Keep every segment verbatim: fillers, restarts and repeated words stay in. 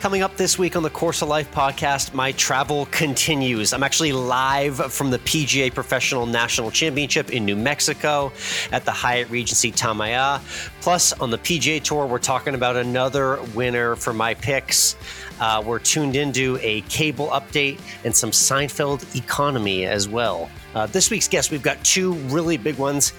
Coming up this week on the Course of Life podcast, my travel continues. I'm actually live from the P G A Professional National Championship in New Mexico at the Hyatt Regency Tamaya. Plus, on the P G A Tour, we're talking about another winner for my picks. Uh, we're tuned into a cable update and some Seinfeld economy as well. Uh, this week's guest, we've got two really big ones.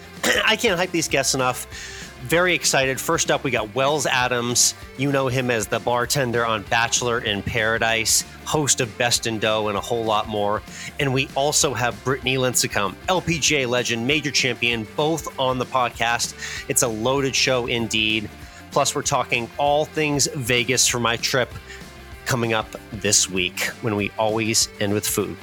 I can't hype these guests enough. Very excited. First up, we got Wells Adams. You know him as the bartender on Bachelor in Paradise, host of Best in Dough, and a whole lot more. And we also have Brittany Lincicome, L P G A legend, major champion, both on the podcast. It's a loaded show indeed. Plus, we're talking all things Vegas for my trip coming up this week, when we always end with food.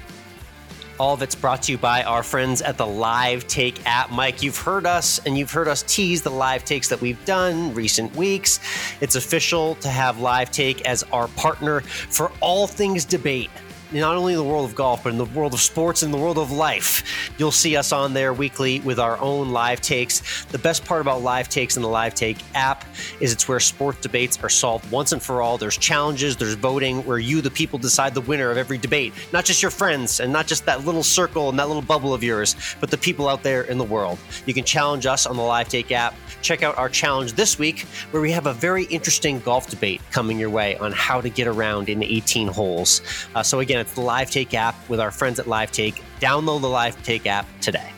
All of it's brought to you by our friends at the Live Take app. Mike, you've heard us and you've heard us tease the live takes that we've done recent weeks. It's official to have Live Take as our partner for all things debate, not only in the world of golf, but in the world of sports and the world of life. You'll see us on there weekly with our own live takes. The best part about Live Takes and the Live Take app is it's where sports debates are solved once and for all. There's challenges, there's voting, where you, the people, decide the winner of every debate. Not just your friends and not just that little circle and that little bubble of yours, but the people out there in the world. You can challenge us on the Live Take app. Check out our challenge this week, where we have a very interesting golf debate coming your way on how to get around in eighteen holes. Uh, so again, it's the Live Take app with our friends at Live Take. Download the Live Take app today.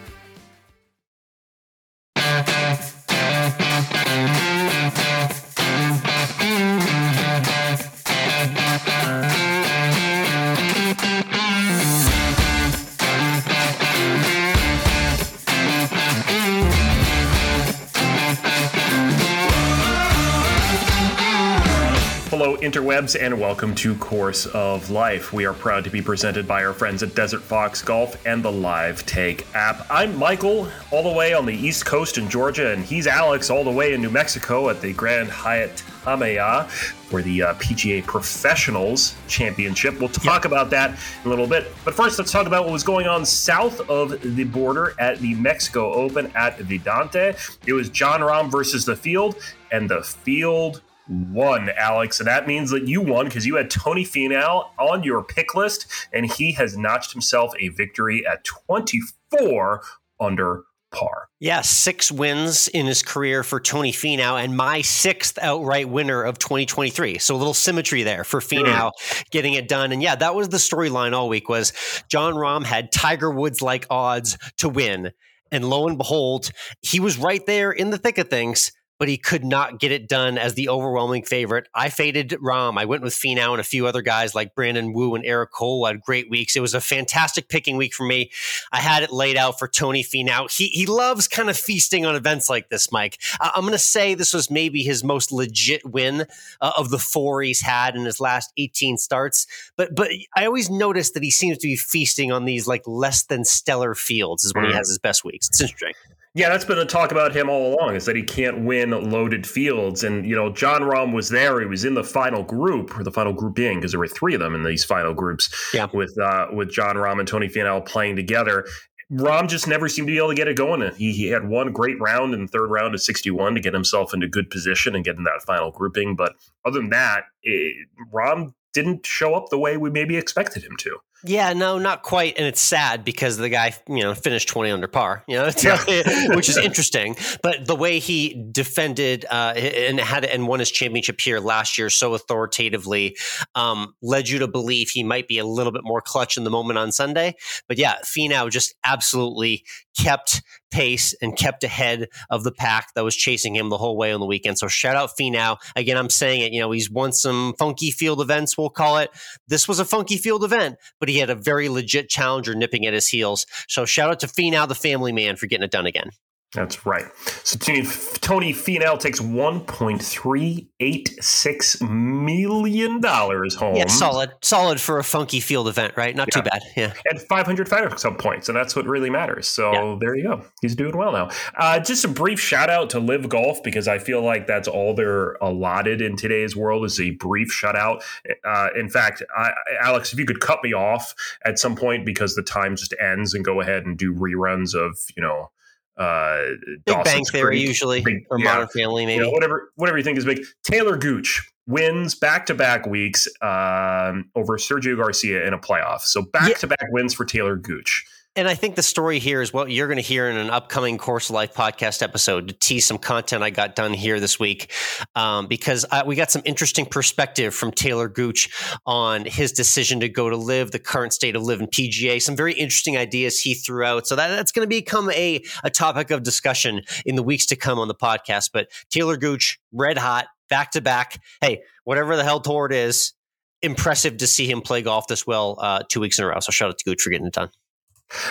Hello, interwebs, and welcome to Course of Life. We are proud to be presented by our friends at Desert Fox Golf and the Live Take app. I'm Michael, all the way on the East Coast in Georgia, and he's Alex, all the way in New Mexico at the Grand Hyatt Tamaya for the uh, P G A Professionals Championship. We'll talk yeah. about that in a little bit. But first, let's talk about what was going on south of the border at the Mexico Open at Vidanta. It was Jon Rahm versus the field, and the field won, Alex, and that means that you won because you had Tony Finau on your pick list, and he has notched himself a victory at twenty-four under par. Yes, yeah, six wins in his career for Tony Finau, and my sixth outright winner of twenty twenty-three. So a little symmetry there for Finau mm. getting it done. And yeah, that was the storyline all week, was Jon Rahm had Tiger Woods-like odds to win, and lo and behold, he was right there in the thick of things, but he could not get it done as the overwhelming favorite. I faded Rahm. I went with Finau and a few other guys like Brandon Wu and Eric Cole had great weeks. It was a fantastic picking week for me. I had it laid out for Tony Finau. He he loves kind of feasting on events like this, Mike. Uh, I'm going to say this was maybe his most legit win uh, of the four he's had in his last eighteen starts. But but I always notice that he seems to be feasting on these like less than stellar fields is when he has his best weeks. It's interesting. Yeah, that's been the talk about him all along, is that he can't win loaded fields. And, you know, Jon Rahm was there. He was in the final group, or the final group being, because there were three of them in these final groups, yeah. with uh, with Jon Rahm and Tony Finau playing together. Rahm just never seemed to be able to get it going. He, he had one great round in the third round of sixty-one to get himself into good position and get in that final grouping. But other than that, it, Rahm didn't show up the way we maybe expected him to. Yeah, no, not quite. And it's sad because the guy, you know, finished twenty under par, you know, which is interesting. But the way he defended uh, and had and won his championship here last year so authoritatively um, led you to believe he might be a little bit more clutch in the moment on Sunday. But yeah, Finau just absolutely kept pace and kept ahead of the pack that was chasing him the whole way on the weekend. So shout out Finau. Again, I'm saying it, you know, he's won some funky field events, we'll call it. This was a funky field event, but he had a very legit challenger nipping at his heels. So shout out to Finau, the family man, for getting it done again. That's right. So Tony, Tony Finau takes one point three eight six million dollars home. Yeah, solid. Solid for a funky field event, right? Not yeah. too bad. Yeah. And five hundred five sub points, and that's what really matters. So yeah. there you go. He's doing well now. Uh, just a brief shout out to Live Golf, because I feel like that's all they're allotted in today's world, is a brief shout out. Uh, in fact, I, Alex, if you could cut me off at some point, because the time just ends, and go ahead and do reruns of, you know, Uh, Big Dawson's Bang Creek, Theory usually, or yeah. Modern Family, maybe, you know, whatever whatever you think is big. Taylor Gooch wins back-to-back weeks um, over Sergio Garcia in a playoff. So back-to-back yeah. wins for Taylor Gooch. And I think the story here is what you're going to hear in an upcoming Course of Life podcast episode to tease some content I got done here this week, um, because I, we got some interesting perspective from Taylor Gooch on his decision to go to Live, the current state of Live and P G A, some very interesting ideas he threw out. So that, that's going to become a, a topic of discussion in the weeks to come on the podcast. But Taylor Gooch, red hot, back to back. Hey, whatever the hell tour it is, impressive to see him play golf this well uh, two weeks in a row. So shout out to Gooch for getting it done.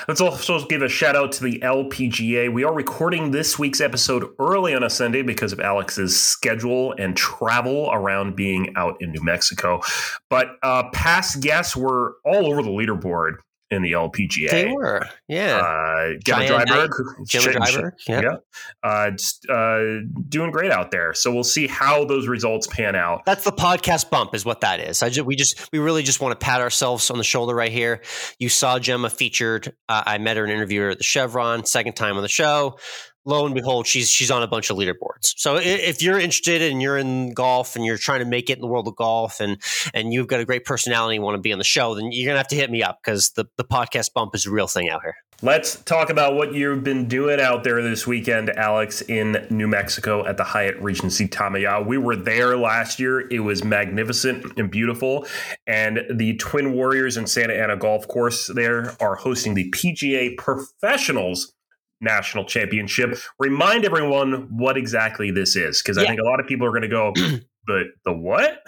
Let's also give a shout out to the L P G A. We are recording this week's episode early on a Sunday because of Alex's schedule and travel around being out in New Mexico. But uh, past guests were all over the leaderboard in the L P G A. They were, yeah. Uh, Gemma Dryburg. Gemma Dryburg, yeah. yeah. Uh, just, uh, doing great out there. So we'll see how those results pan out. That's the podcast bump is what that is. I just, we just we really just want to pat ourselves on the shoulder right here. You saw Gemma featured. Uh, I met her and interviewed her at the Chevron, second time on the show. Lo and behold, she's she's on a bunch of leaderboards. So if you're interested and you're in golf and you're trying to make it in the world of golf and and you've got a great personality and want to be on the show, then you're going to have to hit me up because the, the podcast bump is a real thing out here. Let's talk about what you've been doing out there this weekend, Alex, in New Mexico at the Hyatt Regency Tamaya. We were there last year. It was magnificent and beautiful. And the Twin Warriors and Santa Ana Golf Course there are hosting the P G A Professionals National Championship. Remind everyone what exactly this is, because I yeah. think a lot of people are going to go, but the what?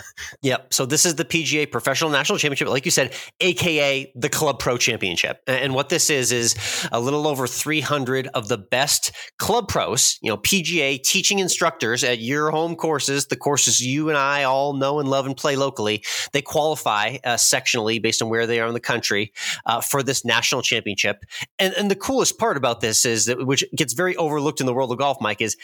Yep. So this is the P G A Professional National Championship, like you said, aka the Club Pro Championship. And what this is is a little over three hundred of the best club pros, you know, P G A teaching instructors at your home courses, the courses you and I all know and love and play locally. They qualify uh, sectionally based on where they are in the country uh, for this national championship. And and the coolest part about this is that, which gets very overlooked in the world of golf, Mike, is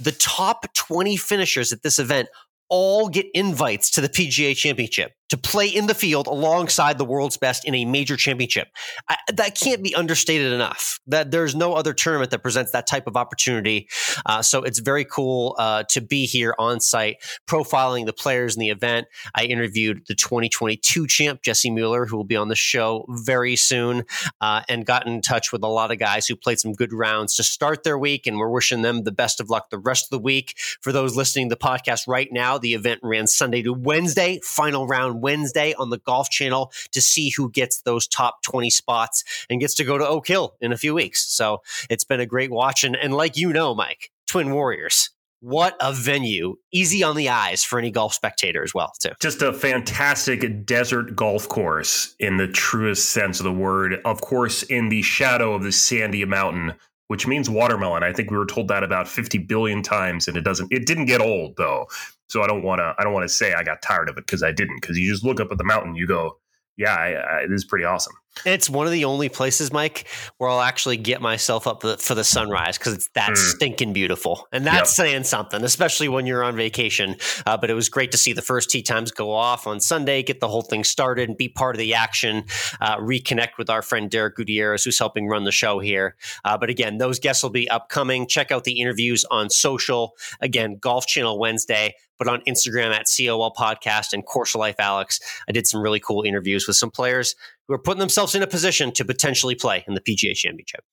the top twenty finishers at this event all get invites to the P G A Championship to play in the field alongside the world's best in a major championship. I, that can't be understated enough. That there's no other tournament that presents that type of opportunity. Uh, so it's very cool uh, to be here on site, profiling the players in the event. I interviewed the twenty twenty-two champ, Jesse Mueller, who will be on the show very soon, uh, and got in touch with a lot of guys who played some good rounds to start their week. And we're wishing them the best of luck the rest of the week. For those listening to the podcast right now, the event ran Sunday to Wednesday, final round Wednesday on the Golf Channel to see who gets those top twenty spots and gets to go to Oak Hill in a few weeks. So it's been a great watch. And, and like you know, Mike, Twin Warriors, what a venue. Easy on the eyes for any golf spectator as well, too. Just a fantastic desert golf course in the truest sense of the word. Of course, in the shadow of the Sandy Mountain, which means watermelon. I think we were told that about fifty billion times, and it doesn't, it didn't get old though. So I don't want to, I don't want to say I got tired of it, because I didn't, because you just look up at the mountain, you go, yeah, I, I, this is pretty awesome. It's one of the only places, Mike, where I'll actually get myself up for the, for the sunrise, because it's that mm. stinking beautiful. And that's yep. saying something, especially when you're on vacation. Uh, but it was great to see the first tee times go off on Sunday, get the whole thing started and be part of the action, uh, reconnect with our friend Derek Gutierrez, who's helping run the show here. Uh, but again, those guests will be upcoming. Check out the interviews on social. Again, Golf Channel Wednesday, but on Instagram at C O L Podcast and Course of Life Alex. I did some really cool interviews with some players who are putting themselves in a position to potentially play in the P G A Championship.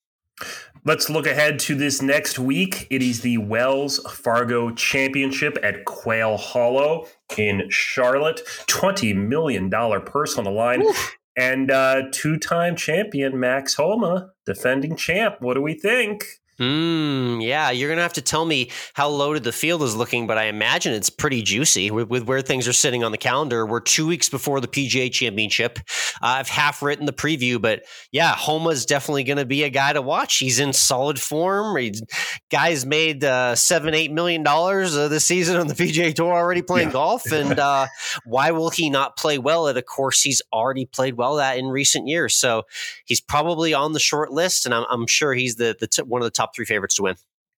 Let's look ahead to this next week. It is the Wells Fargo Championship at Quail Hollow in Charlotte. twenty million dollars purse on the line. Oof. And uh, two-time champion Max Homa, defending champ. What do we think? Mm, yeah, you're going to have to tell me how loaded the field is looking, but I imagine it's pretty juicy with, with where things are sitting on the calendar. We're two weeks before the P G A Championship. Uh, I've half written the preview, but yeah, Homa's definitely going to be a guy to watch. He's in solid form. He's, guy's made uh, seven, eight million dollars uh, this season on the P G A Tour already playing yeah. golf, and uh, why will he not play well at a course he's already played well at in recent years? So he's probably on the short list, and I'm, I'm sure he's the, the t- one of the top three favorites to win.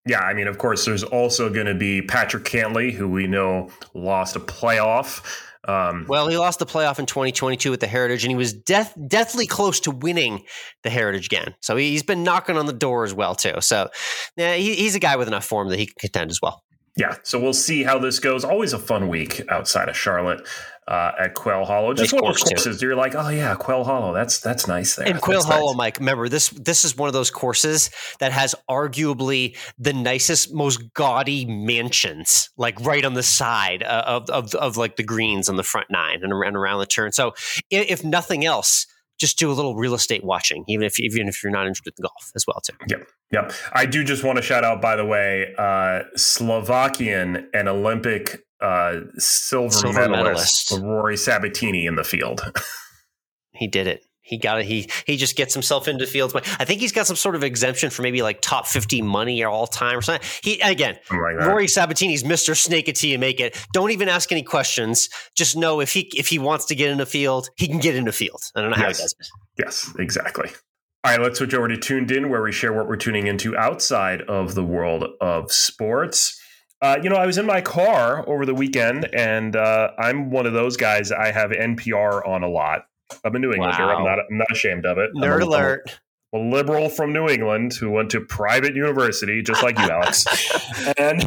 Yeah, I mean, of course, there's also going to be Patrick Cantlay, who we know lost a playoff. Um, well, he lost the playoff in twenty twenty-two at the Heritage, and he was death, deathly close to winning the Heritage again. So he's been knocking on the door as well, too. So yeah, he, he's a guy with enough form that he can contend as well. yeah, so we'll see how this goes. Always a fun week outside of Charlotte uh, at Quail Hollow. Just nice one of those courses too. You're like, oh yeah, Quail Hollow. That's that's nice there. And Quail that's Hollow, nice. Mike. Remember this. This is one of those courses that has arguably the nicest, most gaudy mansions, like right on the side of of, of, of like the greens on the front nine and around, around the turn. So if nothing else, just do a little real estate watching, even if even if you're not interested in golf as well, too. Yep, yep. I do just want to shout out, by the way, uh, Slovakian and Olympic uh, silver, silver medalist, medalist Rory Sabatini in the field. He did it. He got it. He he just gets himself into fields. But I think he's got some sort of exemption for maybe like top fifty money or all time or something. He again, like Rory Sabatini's Mister Snake It Till You Make It. Don't even ask any questions. Just know if he if he wants to get in a field, he can get in a field. I don't know yes. how he does it. Yes, exactly. All right, let's switch over to Tuned In, where we share what we're tuning into outside of the world of sports. Uh, you know, I was in my car over the weekend, and uh, I'm one of those guys. I have N P R on a lot. I've been doing wow. it here. I'm not, I'm not ashamed of it. Nerd I'm a, alert. I'm a liberal from New England who went to private university, just like you, Alex. And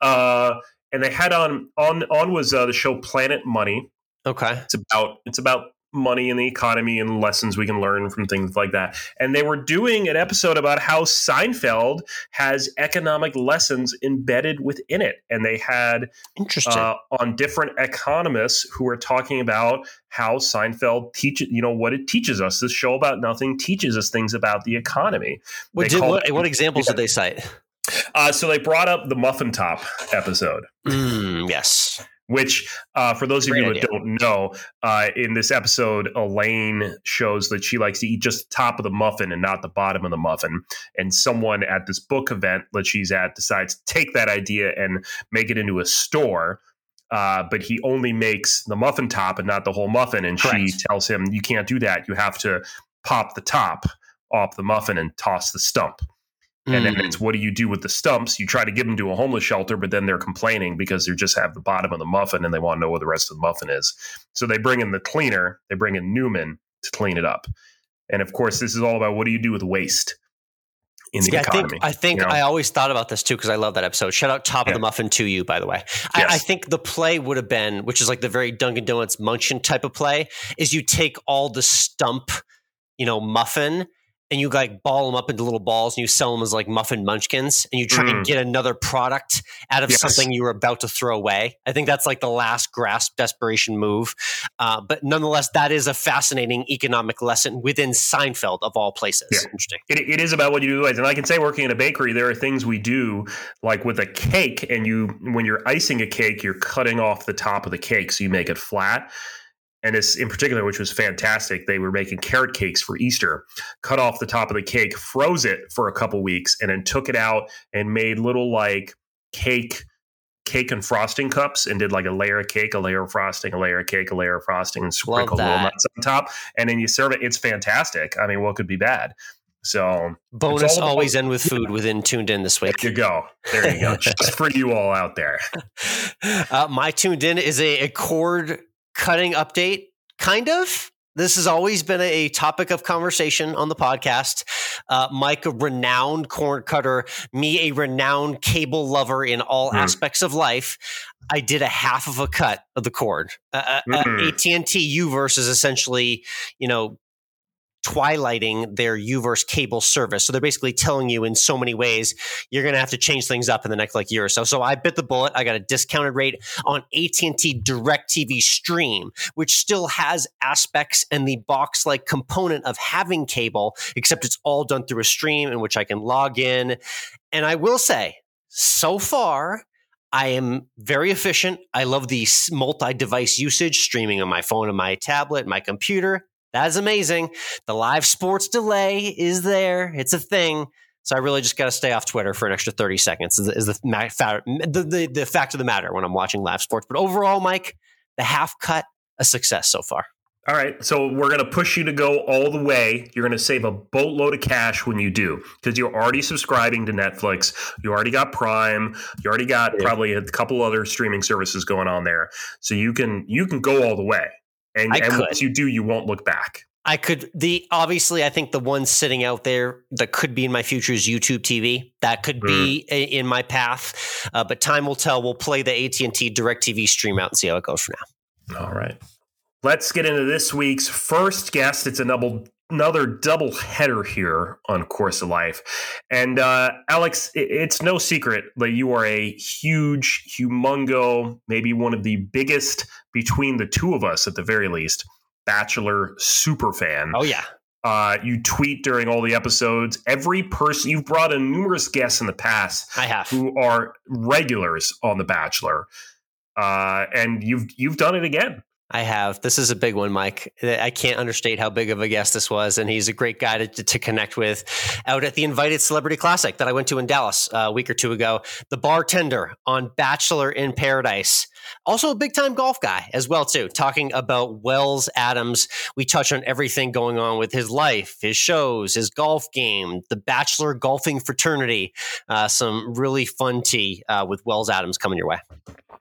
uh, and they had on on on was uh, the show Planet Money. Okay, it's about it's about money and the economy and lessons we can learn from things like that. And they were doing an episode about how Seinfeld has economic lessons embedded within it. And they had Interesting. Uh, on different economists who were talking about how Seinfeld teaches, you know, what it teaches us. This show about nothing teaches us things about the economy. What, did, what, it, what examples yeah. did they cite? Uh, so they brought up the Muffin Top episode. Mm, yes. Which, uh, for those of Great you idea. That don't know, uh, in this episode, Elaine shows that she likes to eat just the top of the muffin and not the bottom of the muffin. And someone at this book event that she's at decides to take that idea and make it into a store. Uh, but he only makes the muffin top and not the whole muffin. And Correct. She tells him, you can't do that. You have to pop the top off the muffin and toss the stump. And then it's, what do you do with the stumps? You try to give them to a homeless shelter, but then they're complaining because they just have the bottom of the muffin and they want to know where the rest of the muffin is. So they bring in the cleaner. They bring in Newman to clean it up. And, of course, this is all about what do you do with waste in See, the economy. I think, I, think you know? I always thought about this, too, because I love that episode. Shout out Top yeah. of the Muffin to you, by the way. Yes. I, I think the play would have been, which is like the very Dunkin' Donuts Munchkin type of play, is you take all the stump, you know, muffin and you like ball them up into little balls and you sell them as like muffin munchkins and you try mm. and get another product out of yes. something you were about to throw away. I think that's like the last grasp desperation move. Uh, but nonetheless, that is a fascinating economic lesson within Seinfeld of all places. Yeah. Interesting. It, it is about what you do. And I can say working in a bakery, there are things we do like with a cake and you, when you're icing a cake, you're cutting off the top of the cake. So you make it flat. And it's in particular, which was fantastic. They were making carrot cakes for Easter, cut off the top of the cake, froze it for a couple weeks, and then took it out and made little like cake, cake and frosting cups and did like a layer of cake, a layer of frosting, a layer of cake, a layer of frosting and sprinkle little nuts on top. And then you serve it. It's fantastic. I mean, what could be bad? So bonus always end with food yeah. within Tuned In this week. There you go. There you go. Just for you all out there. Uh, my Tuned In is a, a cord cutting update, kind of. This has always been a topic of conversation on the podcast. Uh, Mike, a renowned cord cutter, me, a renowned cable lover in all mm. aspects of life. I did a half of a cut of the cord. Uh, mm-hmm. uh, A T and T U-verse is essentially, you know, twilighting their U-verse cable service. So they're basically telling you in so many ways, you're going to have to change things up in the next like year or so. So I bit the bullet. I got a discounted rate on A T and T DirecTV Stream, which still has aspects and the box-like component of having cable, except it's all done through a stream in which I can log in. And I will say, so far, I am very efficient. I love the multi-device usage, streaming on my phone and my tablet, my computer. That is amazing. The live sports delay is there. It's a thing. So I really just got to stay off Twitter for an extra thirty seconds is, is the, the, the, the fact of the matter when I'm watching live sports. But overall, Mike, the half cut, a success so far. All right. So we're going to push you to go all the way. You're going to save a boatload of cash when you do because you're already subscribing to Netflix. You already got Prime. You already got yeah. probably a couple other streaming services going on there. So you can you can go all the way. And, and once you do, you won't look back. I could the obviously I think the one sitting out there that could be in my future is YouTube T V. That could be mm. a, in my path, uh, but time will tell. We'll play the A T and T DirecTV stream out and see how it goes for now. All right, let's get into this week's first guest. It's a double, another double header here on Course of Life, and uh, Alex, it, it's no secret that you are a huge, humongo, maybe one of the biggest between the two of us at the very least, Bachelor superfan. Oh, yeah. Uh, you tweet during all the episodes. Every person you've brought in numerous guests in the past. I have. Who are regulars on The Bachelor. Uh, and you've you've done it again. I have. This is a big one, Mike. I can't understate how big of a guest this was. And he's a great guy to, to connect with out at the Invited Celebrity Classic that I went to in Dallas a week or two ago. The bartender on Bachelor in Paradise. Also a big time golf guy as well, too. Talking about Wells Adams. We touch on everything going on with his life, his shows, his golf game, the Bachelor golfing fraternity. Uh, some really fun tea uh, with Wells Adams coming your way.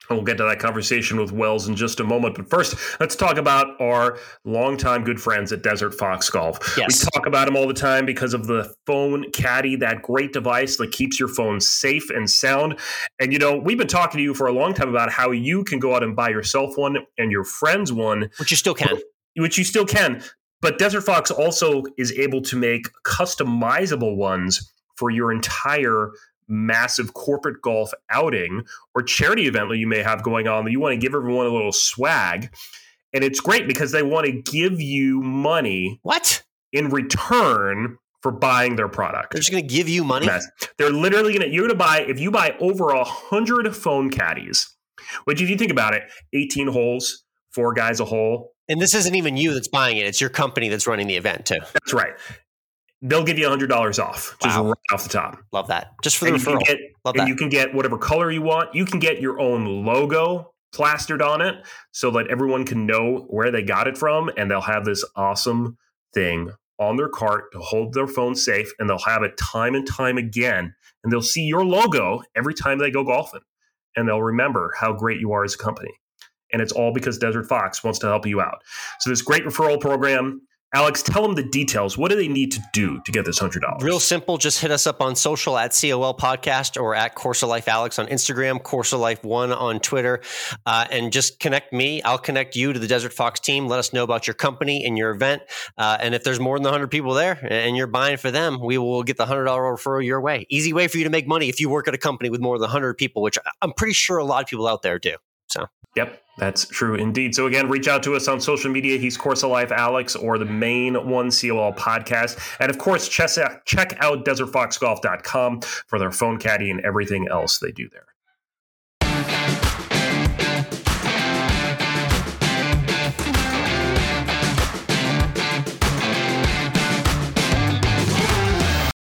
We'll get to that conversation with Wells in just a moment. But first, let's talk about our longtime good friends at Desert Fox Golf. Yes. We talk about them all the time because of the phone caddy, that great device that keeps your phone safe and sound. And, you know, we've been talking to you for a long time about how you can go out and buy yourself one and your friends one. Which you still can. Which you still can. But Desert Fox also is able to make customizable ones for your entire massive corporate golf outing or charity event that you may have going on that you want to give everyone a little swag. And it's great because they want to give you money. What? In return for buying their product. They're just going to give you money? Yes. They're literally going to, you're going to buy, if you buy over a hundred phone caddies, which if you think about it, eighteen holes, four guys a hole. And this isn't even you that's buying it. It's your company that's running the event too. That's right. They'll give you one hundred dollars off, just wow. right off the top. Love that. Just for the and referral. You get, Love and that. You can get whatever color you want. You can get your own logo plastered on it so that everyone can know where they got it from, and they'll have this awesome thing on their cart to hold their phone safe, and they'll have it time and time again, and they'll see your logo every time they go golfing, and they'll remember how great you are as a company. And it's all because Desert Fox wants to help you out. So this great referral program. Alex, tell them the details. What do they need to do to get this one hundred dollars? Real simple. Just hit us up on social at C O L Podcast or at Course of Life Alex on Instagram, Course of Life one on Twitter, uh, and just connect me. I'll connect you to the Desert Fox team. Let us know about your company and your event. Uh, and if there's more than one hundred people there and you're buying for them, we will get the one hundred dollars referral your way. Easy way for you to make money if you work at a company with more than one hundred people, which I'm pretty sure a lot of people out there do. So. Yep, that's true indeed. So again, reach out to us on social media. He's Course of Life Alex or the main one, C O L Podcast. And of course, check out, check out desert fox golf dot com for their phone caddy and everything else they do there.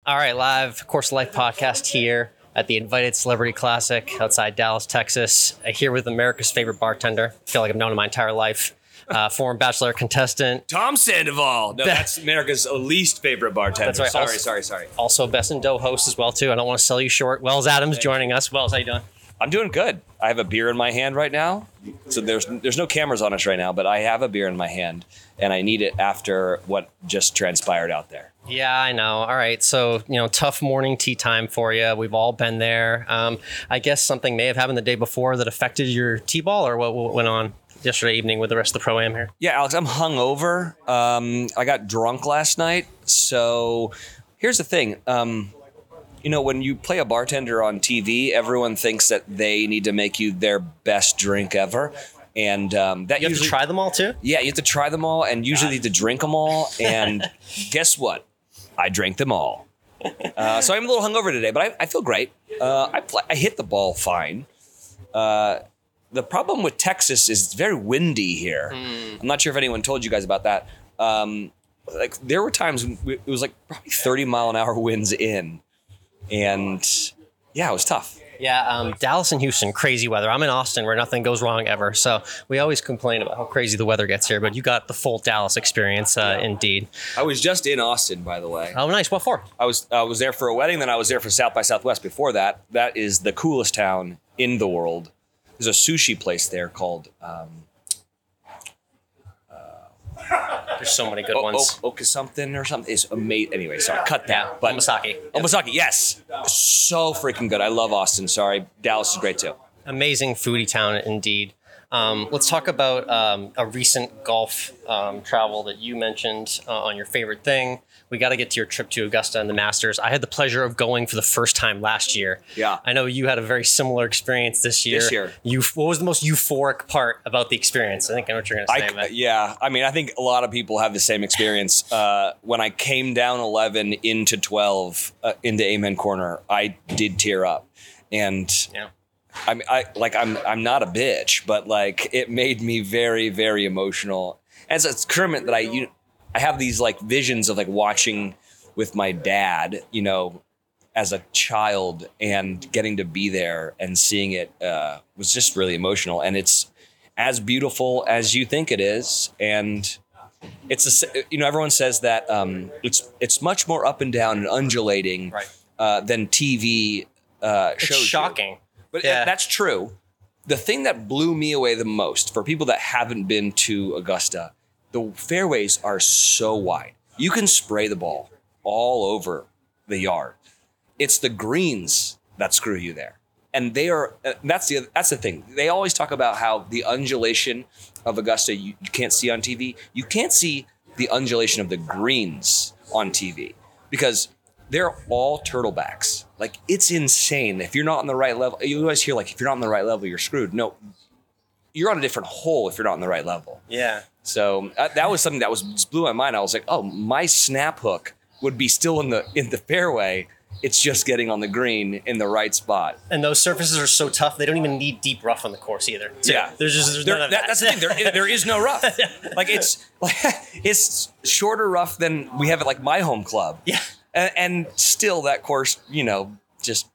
All right, live Course of Life Podcast here at the Invited Celebrity Classic outside Dallas, Texas, here with America's favorite bartender. I feel like I've known him my entire life. Uh, former Bachelor contestant. Tom Sandoval. No, that's America's least favorite bartender. That's right. Sorry, also, sorry, sorry. Also Best in Dough host as well, too. I don't want to sell you short. Wells Adams Thank joining you. us. Wells, how you doing? I'm doing good. I have a beer in my hand right now. So there's there's no cameras on us right now, but I have a beer in my hand, and I need it after what just transpired out there. Yeah, I know. All right. So, you know, tough morning tea time for you. We've all been there. Um, I guess something may have happened the day before that affected your T-ball or what, what went on yesterday evening with the rest of the pro-am here? Yeah, Alex, I'm hungover. Um, I got drunk last night. So here's the thing. Um, you know, when you play a bartender on T V, everyone thinks that they need to make you their best drink ever. And um, that you have usually, to try them all, too? Yeah, you have to try them all and usually God. you have to drink them all. And guess what? I drank them all. Uh, so I'm a little hungover today, but I, I feel great. Uh, I, play, I hit the ball fine. Uh, the problem with Texas is it's very windy here. Mm. I'm not sure if anyone told you guys about that. Um, like there were times we, it was like probably thirty mile an hour winds in. And yeah, it was tough. Yeah, um, Dallas and Houston, crazy weather. I'm in Austin where nothing goes wrong ever. So we always complain about how crazy the weather gets here, but you got the full Dallas experience, uh, yeah. indeed. I was just in Austin, by the way. Oh, nice. What for? I was I was there for a wedding, then I was there for South by Southwest before that. That is the coolest town in the world. There's a sushi place there called... Um, uh, There's so many good o- ones. Oak, Oak something or something is amazing. Anyway, sorry, cut that. But Omasaki. Omasaki, yes. So freaking good. I love Austin. Sorry. Dallas is great too. Amazing foodie town indeed. Um, let's talk about um, a recent golf um, travel that you mentioned uh, on your favorite thing. We got to get to your trip to Augusta and the Masters. I had the pleasure of going for the first time last year. Yeah. I know you had a very similar experience this year. This year. You, what was the most euphoric part about the experience? I think I know what you're going to say. I, yeah. I mean, I think a lot of people have the same experience. Uh, when I came down eleven into twelve, uh, into Amen Corner, I did tear up. And yeah. I mean, I like I'm I'm not a bitch, but like it made me very, very emotional. As a tournament that I you, I have these like visions of like watching with my dad, you know, as a child, and getting to be there and seeing it uh, was just really emotional. And it's as beautiful as you think it is, and it's a, you know, everyone says that um, it's it's much more up and down and undulating, right. uh, than T V uh, shows. It's shocking. You. But yeah. That's true. The thing that blew me away the most, for people that haven't been to Augusta, the fairways are so wide. You can spray the ball all over the yard. It's the greens that screw you there. And they are, that's the that's the thing. They always talk about how the undulation of Augusta you, you can't see on T V. You can't see the undulation of the greens on T V because they're all turtlebacks. Like, it's insane. If you're not on the right level, you always hear, like, if you're not on the right level, you're screwed. No, you're on a different hole if you're not on the right level. Yeah. So uh, that was something that was just blew my mind. I was like, oh, my snap hook would be still in the in the fairway. It's just getting on the green in the right spot. And those surfaces are so tough, they don't even need deep rough on the course either. So yeah. There's just there's there, none of that, that. That's the thing. There, there is no rough. Like, it's like, it's shorter rough than we have at, like, my home club. Yeah. And still that course, you know, just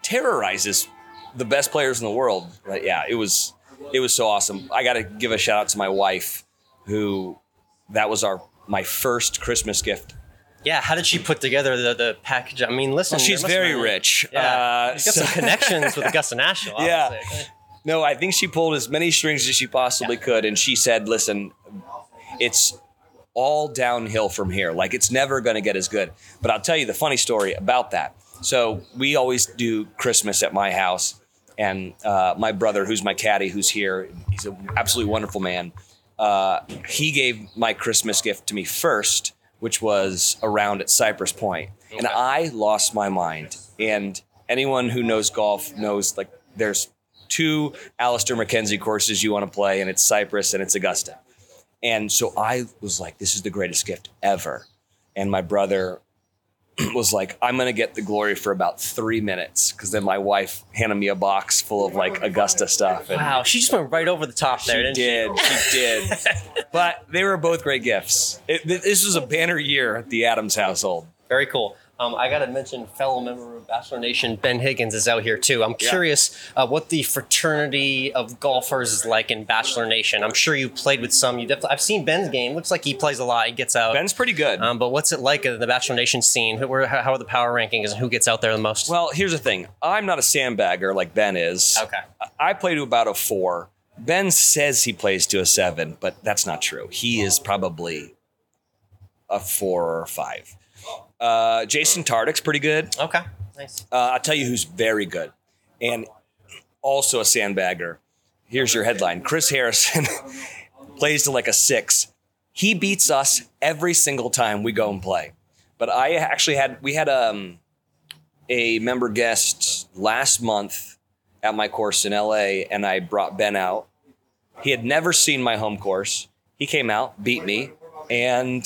terrorizes the best players in the world. But yeah, it was it was so awesome. I got to give a shout out to my wife, who that was our my first Christmas gift. Yeah, how did she put together the, the package? I mean, listen, well, she's very be, rich. Yeah, uh, she's got so. some connections with Augusta National. Obviously. Yeah, no, I think she pulled as many strings as she possibly yeah. could, and she said, "Listen, it's." all downhill from here. Like, it's never going to get as good. But I'll tell you the funny story about that. So we always do Christmas at my house. And uh, my brother, who's my caddy, who's here, he's an absolutely wonderful man. Uh, he gave my Christmas gift to me first, which was a round at Cypress Point. Okay. And I lost my mind. And anyone who knows golf knows, like, there's two Alistair McKenzie courses you want to play, and it's Cypress and it's Augusta. And so I was like, this is the greatest gift ever. And my brother was like, I'm going to get the glory for about three minutes. Because then my wife handed me a box full of, like, Augusta stuff. And wow, she just went right over the top there, didn't she? Did, she did. But they were both great gifts. It, this was a banner year at the Adams household. Very cool. Um, I got to mention fellow member of Bachelor Nation, Ben Higgins, is out here too. I'm curious yeah. uh, what the fraternity of golfers is like in Bachelor Nation. I'm sure you played with some. You I've seen Ben's game. Looks like he plays a lot. He gets out. Ben's pretty good. Um, but what's it like in the Bachelor Nation scene? Who, how are the power rankings and who gets out there the most? Well, here's the thing. I'm not a sandbagger like Ben is. Okay. I play to about a four. Ben says he plays to a seven, but that's not true. He is probably a four or five. Uh, Jason Tardick's pretty good. Okay, nice. Uh, I'll tell you who's very good and also a sandbagger. Here's your headline. Chris Harrison plays to like a six. He beats us every single time we go and play. But I actually had, we had um, a member guest last month at my course in L A, and I brought Ben out. He had never seen my home course. He came out, beat me, and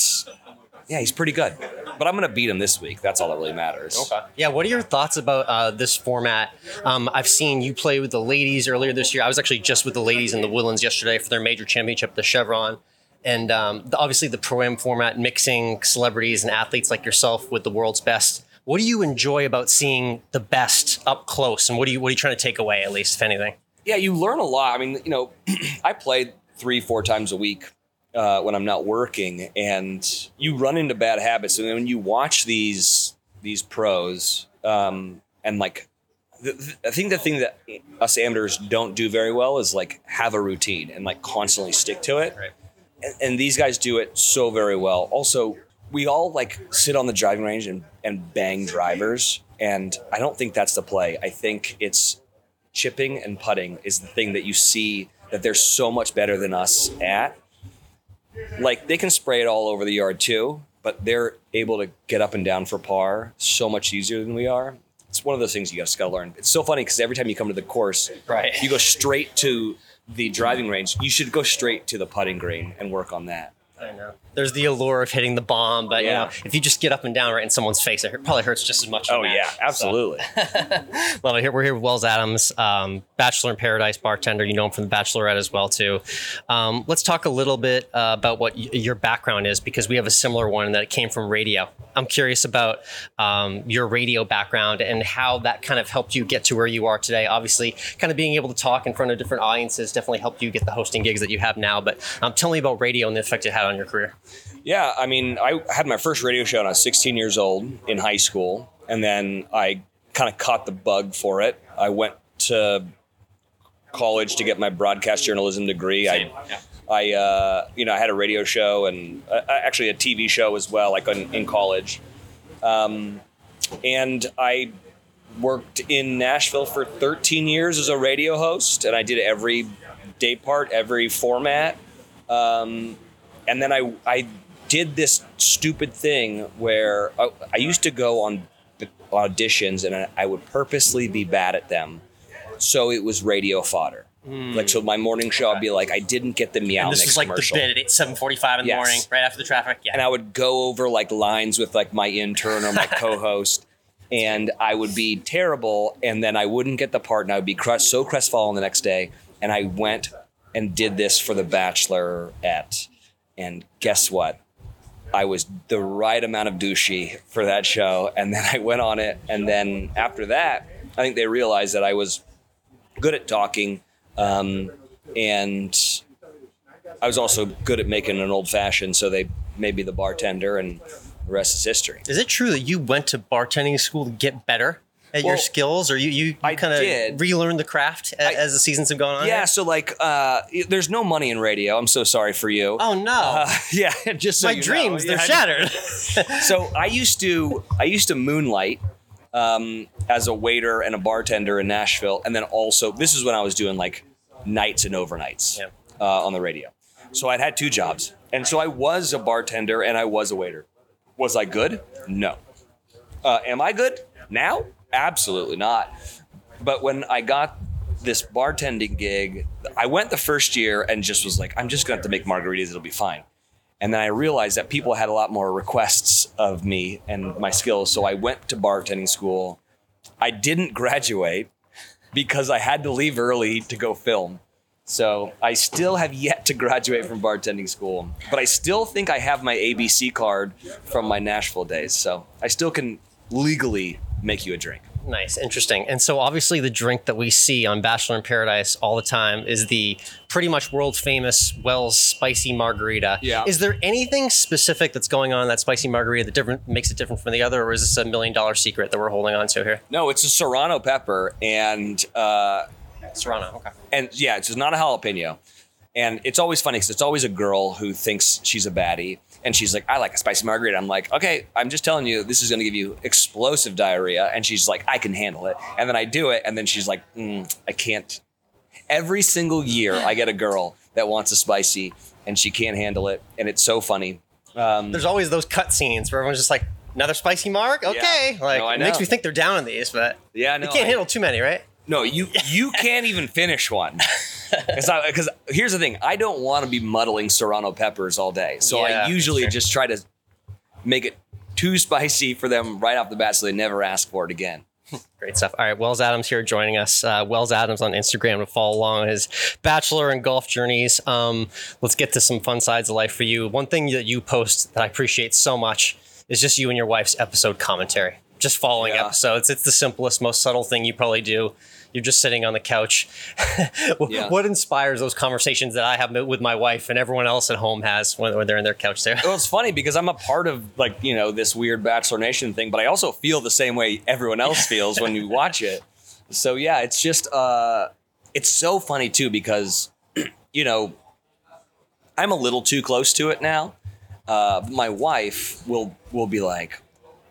yeah, he's pretty good. But I'm going to beat him this week. That's all that really matters. Okay. Yeah. What are your thoughts about uh, this format? Um, I've seen you play with the ladies earlier this year. I was actually just with the ladies in the Woodlands yesterday for their major championship, the Chevron. And um, the, obviously the Pro-Am format, mixing celebrities and athletes like yourself with the world's best. What do you enjoy about seeing the best up close? And what do you, what are you trying to take away, at least, if anything? Yeah, you learn a lot. I mean, you know, I played three, four times a week. Uh, when I'm not working, and you run into bad habits. And when you watch these these pros, um, and like, the, the, I think the thing that us amateurs don't do very well is like have a routine and like constantly stick to it. Right. and, and these guys do it so very well. Also, we all like sit on the driving range and, and bang drivers. And I don't think that's the play. I think it's chipping and putting is the thing that you see that they're so much better than us at. Like, they can spray it all over the yard too, but they're able to get up and down for par so much easier than we are. It's one of those things you just got to learn. It's so funny because every time you come to the course, right, you go straight to the driving range. You should go straight to the putting green and work on that. I know. There's the allure of hitting the bomb, but yeah. you know, if you just get up and down right in someone's face, it probably hurts just as much. Oh match, yeah, absolutely. So. Love it. Here we're here with Wells Adams, um, Bachelor in Paradise bartender. You know him from The Bachelorette as well too. Um, let's talk a little bit uh, about what y- your background is, because we have a similar one in that it came from radio. I'm curious about um, your radio background and how that kind of helped you get to where you are today. Obviously, kind of being able to talk in front of different audiences definitely helped you get the hosting gigs that you have now. But um, tell me about radio and the effect it had on your career. Yeah, I mean, I had my first radio show when I was sixteen years old in high school, and then I kind of caught the bug for it. I went to college to get my broadcast journalism degree. Same. I, yeah. I, uh, you know, I had a radio show and uh, actually a T V show as well, like in, in college. Um, and I worked in Nashville for thirteen years as a radio host, and I did every day part, every format. Um, And then I I did this stupid thing where I, I used to go on auditions and I, I would purposely be bad at them. So it was radio fodder. Mm. Like, so my morning show, I'd be like, I didn't get the Meow Mix commercial. And this was like the bid at seven forty-five in the yes. morning, right after the traffic. Yeah. And I would go over like lines with like my intern or my co-host and I would be terrible. And then I wouldn't get the part and I would be crest, so crestfallen the next day. And I went and did this for The Bachelorette. And guess what? I was the right amount of douchey for that show. And then I went on it. And then after that, I think they realized that I was good at talking. Um, and I was also good at making an old fashioned. So they made me the bartender, and the rest is history. Is it true that you went to bartending school to get better at well, your skills, or you, you, you kind of relearn the craft a, I, as the seasons have gone on? Yeah, so like, uh, there's no money in radio. I'm so sorry for you. Oh no. Uh, yeah, just so my you dreams know. They're yeah. shattered. So I used to I used to moonlight um, as a waiter and a bartender in Nashville, and then also this is when I was doing like nights and overnights yeah. uh, on the radio. So I'd had two jobs, and so I was a bartender and I was a waiter. Was I good? No. Uh, am I good now? Absolutely not. But when I got this bartending gig, I went the first year and just was like, I'm just going to have to make margaritas. It'll be fine. And then I realized that people had a lot more requests of me and my skills. So I went to bartending school. I didn't graduate because I had to leave early to go film. So I still have yet to graduate from bartending school, but I still think I have my A B C card from my Nashville days. So I still can legally make you a drink. Nice. Interesting. And so obviously the drink that we see on Bachelor in Paradise all the time is the pretty much world famous Wells spicy margarita. Yeah. Is there anything specific that's going on in that spicy margarita that different makes it different from the other, or is this a million dollar secret that we're holding on to here? No, it's a Serrano pepper and uh, Serrano. Okay. And yeah, it's not a jalapeno. And it's always funny because it's always a girl who thinks she's a baddie. And she's like, I like a spicy margarita. I'm like, okay, I'm just telling you, this is going to give you explosive diarrhea. And she's like, I can handle it. And then I do it. And then she's like, mm, I can't. Every single year I get a girl that wants a spicy and she can't handle it. And it's so funny. Um, There's always those cut scenes where everyone's just like, another spicy mark? Okay. Yeah, like, no, it makes me think they're down on these, but yeah, no, you can't I, handle too many, right? No, you you can't even finish one. Because here's the thing. I don't want to be muddling Serrano peppers all day. So yeah, I usually sure. just try to make it too spicy for them right off the bat so they never ask for it again. Great stuff. All right. Wells Adams here joining us. Uh, Wells Adams on Instagram to follow along his bachelor and golf journeys. Um, let's get to some fun sides of life for you. One thing that you post that I appreciate so much is just you and your wife's episode commentary. Just following yeah. episodes. It's the simplest, most subtle thing you probably do. You're just sitting on the couch. what, yeah. what inspires those conversations that I have with my wife and everyone else at home has when, when they're in their couch there? Well, it's funny because I'm a part of like, you know, this weird Bachelor Nation thing, but I also feel the same way everyone else feels when you watch it. So yeah, it's just, uh, it's so funny too, because, you know, I'm a little too close to it now. Uh, my wife will will be like,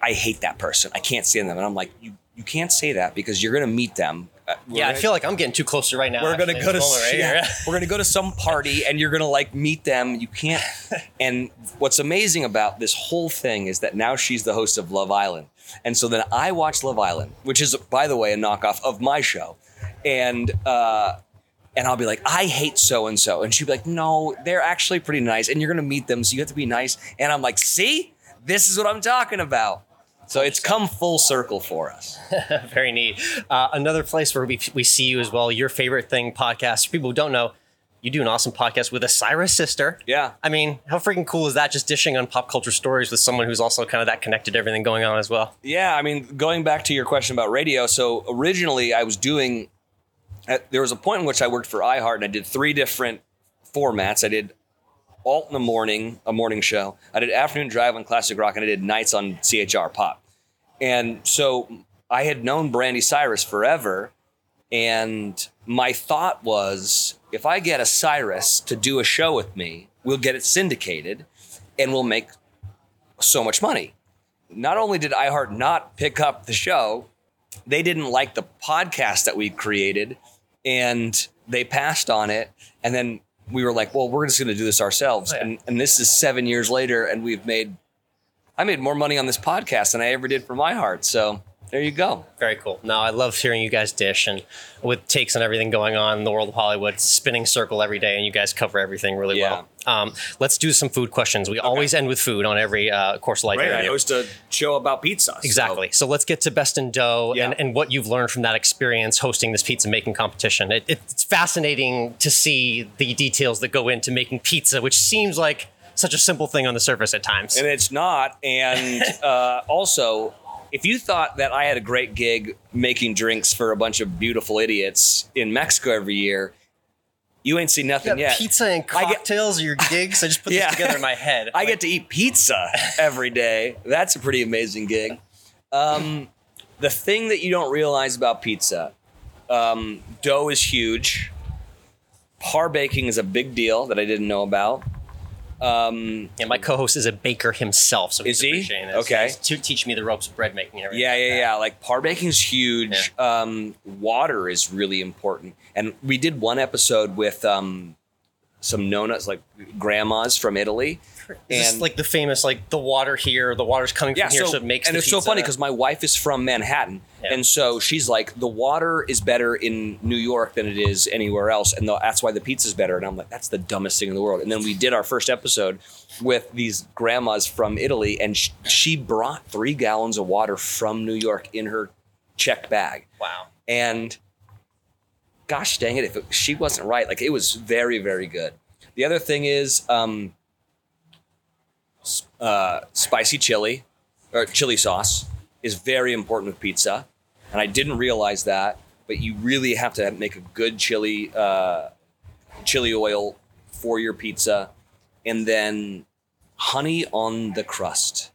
I hate that person. I can't stand them. And I'm like, you you can't say that because you're going to meet them. Uh, yeah, gonna, I feel like I'm getting too close to right now. We're going to go to right yeah, we're going to go to some party and you're going to like meet them. You can't. And what's amazing about this whole thing is that now she's the host of Love Island. And so then I watch Love Island, which is, by the way, a knockoff of my show. And uh, and I'll be like, I hate so-and-so. And she'd be like, no, they're actually pretty nice. And you're going to meet them. So you have to be nice. And I'm like, see, this is what I'm talking about. So it's come full circle for us. Very neat. Uh, another place where we we see you as well, your favorite thing, podcast. For people who don't know, you do an awesome podcast with a Cyrus sister. Yeah. I mean, how freaking cool is that? Just dishing on pop culture stories with someone who's also kind of that connected to everything going on as well. Yeah. I mean, going back to your question about radio. So originally I was doing, uh, there was a point in which I worked for iHeart and I did three different formats. I did Alt in the morning, a morning show. I did Afternoon Drive on Classic Rock, and I did nights on C H R Pop. And so I had known Brandy Cyrus forever. And my thought was, if I get a Cyrus to do a show with me, we'll get it syndicated and we'll make so much money. Not only did iHeart not pick up the show, they didn't like the podcast that we created and they passed on it. And then we were like, well, we're just going to do this ourselves. Oh, yeah. and, and this is seven years later. And we've made, I made more money on this podcast than I ever did for my heart. So there you go. Very cool. No, I love hearing you guys dish and with takes on everything going on in the world of Hollywood, spinning circle every day. And you guys cover everything really yeah. well. Um, let's do some food questions. We okay. always end with food on every uh, Course of Life. Right. I host a show about pizza. Exactly. So, so let's get to Best in Dough yeah. and, and what you've learned from that experience hosting this pizza making competition. It, it's fascinating to see the details that go into making pizza, which seems like such a simple thing on the surface at times. And it's not. And uh, also... If you thought that I had a great gig making drinks for a bunch of beautiful idiots in Mexico every year, you ain't seen nothing yet. Pizza and cocktails get, are your gigs. I just put yeah. this together in my head. I like, get to eat pizza every day. That's a pretty amazing gig. Um, the thing that you don't realize about pizza, um, dough is huge. Par baking is a big deal that I didn't know about. Um, yeah, my co-host is a baker himself, so he's appreciating this. Okay, he's to teach me the ropes of bread making and everything. Yeah, yeah, like yeah. Like par baking is huge. Yeah. Um, water is really important, and we did one episode with um, some nonas, like grandmas from Italy, and this is like the famous like the water here, the water's coming yeah, from here, so, so it makes. And the it's pizza. So funny because my wife is from Manhattan, yeah. and so she's like, the water is better in New York than it is anywhere else. And that's why the pizza's better. And I'm like, that's the dumbest thing in the world. And then we did our first episode with these grandmas from Italy. And sh- she brought three gallons of water from New York in her checked bag. Wow. And gosh dang it, if it, she wasn't right, like it was very, very good. The other thing is um, uh, spicy chili or chili sauce is very important with pizza. And I didn't realize that, but you really have to make a good chili, uh, chili oil for your pizza. And then honey on the crust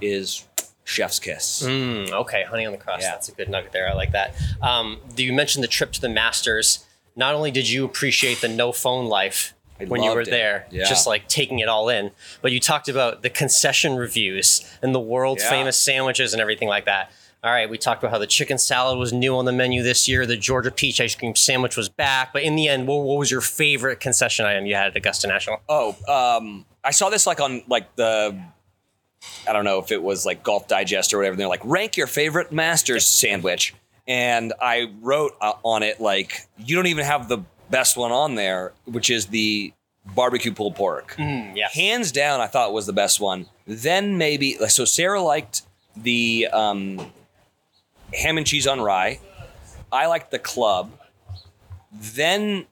is chef's kiss. Mm, okay, honey on the crust. Yeah. That's a good nugget there. I like that. Um, you mentioned the trip to the Masters. Not only did you appreciate the no phone life I when you were it. there, yeah. just like taking it all in, but you talked about the concession reviews and the world yeah. famous sandwiches and everything like that. All right, we talked about how the chicken salad was new on the menu this year. The Georgia peach ice cream sandwich was back. But in the end, what, what was your favorite concession item you had at Augusta National? Oh, um, I saw this like on like the, I don't know if it was like Golf Digest or whatever. They're like, rank your favorite Masters sandwich. And I wrote uh, on it like, you don't even have the best one on there, which is the barbecue pulled pork. Mm, yeah. Hands down, I thought was the best one. Then maybe, so Sarah liked the... Um, ham and cheese on rye. I liked the club. Then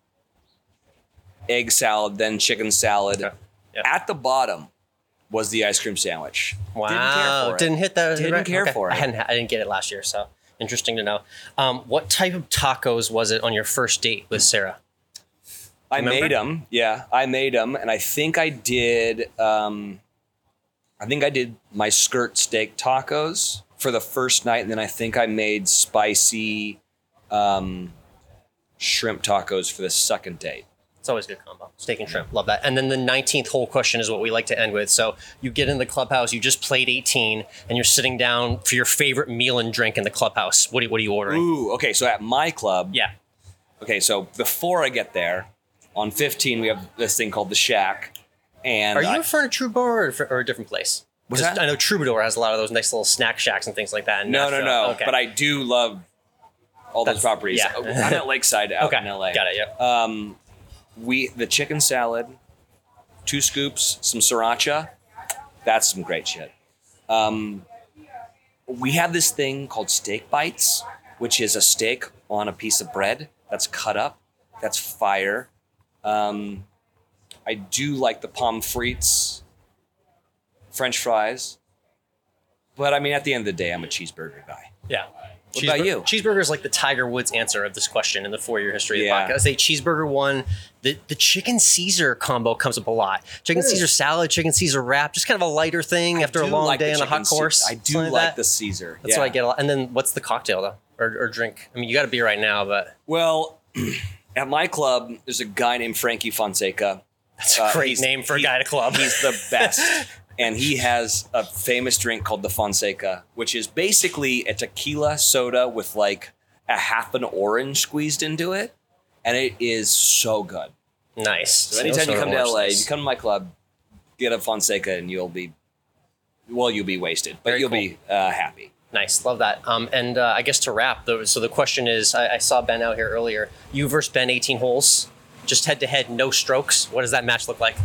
egg salad, then chicken salad. Okay. Yep. At the bottom was the ice cream sandwich. Wow. Didn't care for it. Didn't hit that. Didn't right? care okay. for it. I, hadn't, I didn't get it last year, so interesting to know. Um, what type of tacos was it on your first date with Sarah? I remember? made them. Yeah, I made them. And I think I did, um, I think I did my skirt steak tacos for the first night, and then I think I made spicy um, shrimp tacos for the second date. It's always a good combo. Steak and shrimp. Love that. And then the nineteenth hole question is what we like to end with. So you get in the clubhouse, you just played eighteen, and you're sitting down for your favorite meal and drink in the clubhouse. What are, what are you ordering? Ooh, okay. So at my club. Yeah. Okay, so before I get there, on fifteen, we have this thing called the Shack. And Are you I, referring to Troubadour or, for, or a different place? Was that? I know Troubadour has a lot of those nice little snack shacks and things like that. No, Nashville. no, no. Okay. But I do love all That's, those properties. Yeah. I'm at Lakeside out okay. in L A. Got it, yeah. Um, We the chicken salad, two scoops, some sriracha. That's some great shit. Um, we have this thing called steak bites, which is a steak on a piece of bread that's cut up. That's fire. Um, I do like the pommes frites, French fries. But I mean, at the end of the day, I'm a cheeseburger guy. Yeah. What about you? Cheeseburger is like the Tiger Woods answer of this question in the four-year history yeah. of the podcast. I say cheeseburger one. The the chicken Caesar combo comes up a lot. Chicken mm. Caesar salad, chicken Caesar wrap, just kind of a lighter thing I after a long like day on a hot course. I do like, like the Caesar. That's yeah. what I get a lot. And then what's the cocktail, though, or, or drink? I mean, you got to be right now, but. Well, at my club, there's a guy named Frankie Fonseca. That's a great uh, name for a guy at a club. He's the best. And he has a famous drink called the Fonseca, which is basically a tequila soda with like a half an orange squeezed into it. And it is so good. Nice. So anytime you come to L A, if you come to my club, get a Fonseca and you'll be, well, you'll be wasted, but you'll be uh, happy. Nice. Love that. Um, and uh, I guess to wrap, the, so the question is, I, I saw Ben out here earlier. You versus Ben, eighteen holes, just head to head, no strokes. What does that match look like?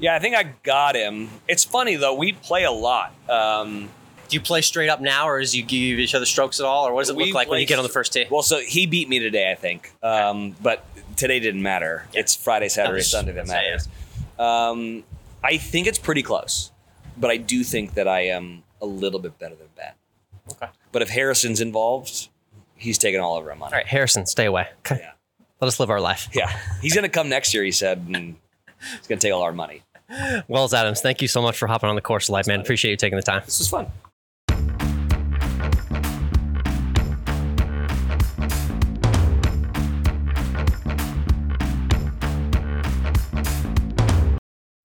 Yeah, I think I got him. It's funny, though. We play a lot. Um, Do you play straight up now, or is you give each other strokes at all? Or what does it look like when you get on the first tee? Well, so he beat me today, I think. Um, okay. But today didn't matter. Yeah. It's Friday, Saturday, was, Sunday that matters. Yeah. Um, I think it's pretty close. But I do think that I am a little bit better than Ben. Okay. But if Harrison's involved, he's taking all of our money. All right, Harrison, stay away. Okay. Yeah. Let us live our life. Yeah. He's going to come next year, he said, and he's going to take all our money. Wells Adams, thank you so much for hopping on the Course of Life, man. Appreciate you taking the time. This was fun.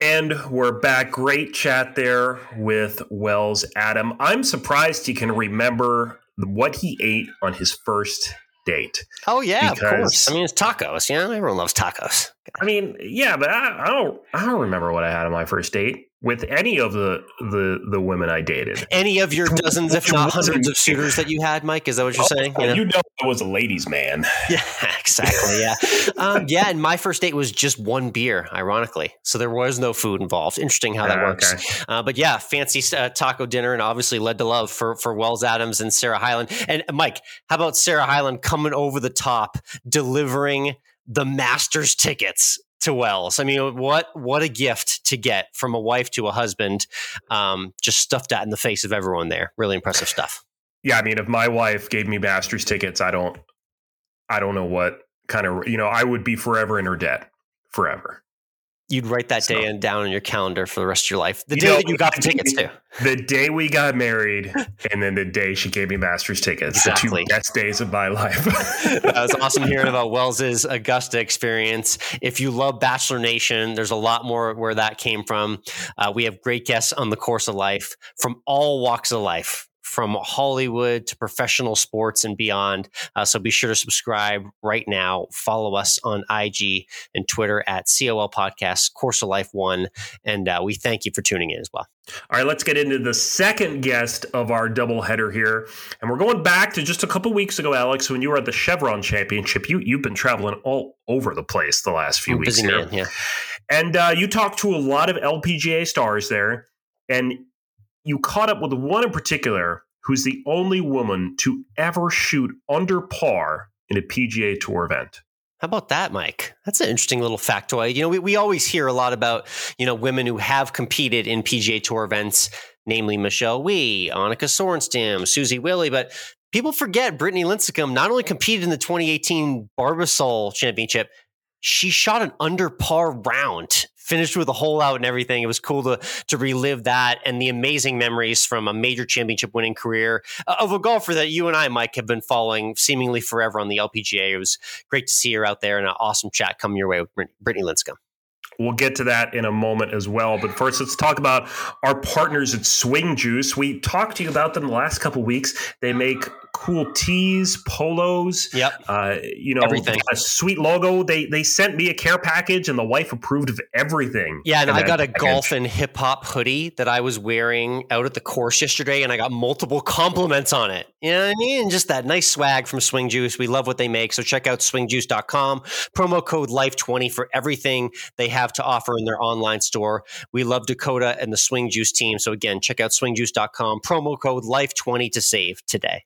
And we're back. Great chat there with Wells Adams. I'm surprised he can remember what he ate on his first date. Oh yeah, because, of course. I mean, it's tacos. You know, everyone loves tacos. I mean, yeah, but I, I don't. I don't remember what I had on my first date with any of the the, the women I dated. Any of your dozens, if not hundreds, of suitors that you had, Mike? Is that what you're oh, saying? You know? you know, I was a ladies' man. Yeah, exactly. Yeah, um, yeah. And my first date was just one beer, ironically. So there was no food involved. Interesting how that uh, works. Okay. Uh, but yeah, fancy uh, taco dinner, and obviously led to love for for Wells Adams and Sarah Hyland. And Mike, how about Sarah Hyland coming over the top, delivering the Masters tickets to Wells? I mean, what what a gift to get from a wife to a husband. Um, just stuffed that in the face of everyone there. Really impressive stuff. Yeah, I mean, if my wife gave me Masters tickets, I don't, I don't know what kind of, you know, I would be forever in her debt, forever. You'd write that so, day and down on your calendar for the rest of your life. The you day know, that you got the tickets too. The day we got married and then the day she gave me Masters tickets. Exactly. The two best days of my life. That was awesome hearing about Wells's Augusta experience. If you love Bachelor Nation, there's a lot more where that came from. Uh, we have great guests on the Course of Life from all walks of life, from Hollywood to professional sports and beyond. Uh, so be sure to subscribe right now. Follow us on I G and Twitter at C O L Podcast, Course of Life One. And uh, we thank you for tuning in as well. All right, let's get into the second guest of our doubleheader here. And we're going back to just a couple weeks ago, Alex, when you were at the Chevron Championship. You, you've been traveling all over the place the last few I'm weeks busy here. Man, yeah. And uh, you talked to a lot of L P G A stars there. And you caught up with one in particular who's the only woman to ever shoot under par in a P G A Tour event. How about that, Mike? That's an interesting little factoid. You know, we, we always hear a lot about, you know, women who have competed in P G A Tour events, namely Michelle Wee, Annika Sorenstam, Susie Willie, but people forget Brittany Lincicome not only competed in the twenty eighteen Barbasol Championship, she shot an under par round, finished with a hole out and everything. It was cool to to relive that and the amazing memories from a major championship winning career of a golfer that you and I, Mike, have been following seemingly forever on the L P G A. It was great to see her out there and an awesome chat coming your way with Brittany Lincicome. We'll get to that in a moment as well. But first, let's talk about our partners at Swing Juice. We talked to you about them the last couple of weeks. They make cool tees, polos, yep. uh, you know, everything. A sweet logo. They they sent me a care package and the wife approved of everything. Yeah, and I got a package. Golf and hip hop hoodie that I was wearing out at the course yesterday, and I got multiple compliments on it. You know what I mean? Just that nice swag from Swing Juice. We love what they make. So check out swing juice dot com. Promo code life twenty for everything they have to offer in their online store. We love Dakota and the Swing Juice team. So again, check out swing juice dot com, promo code life twenty to save today.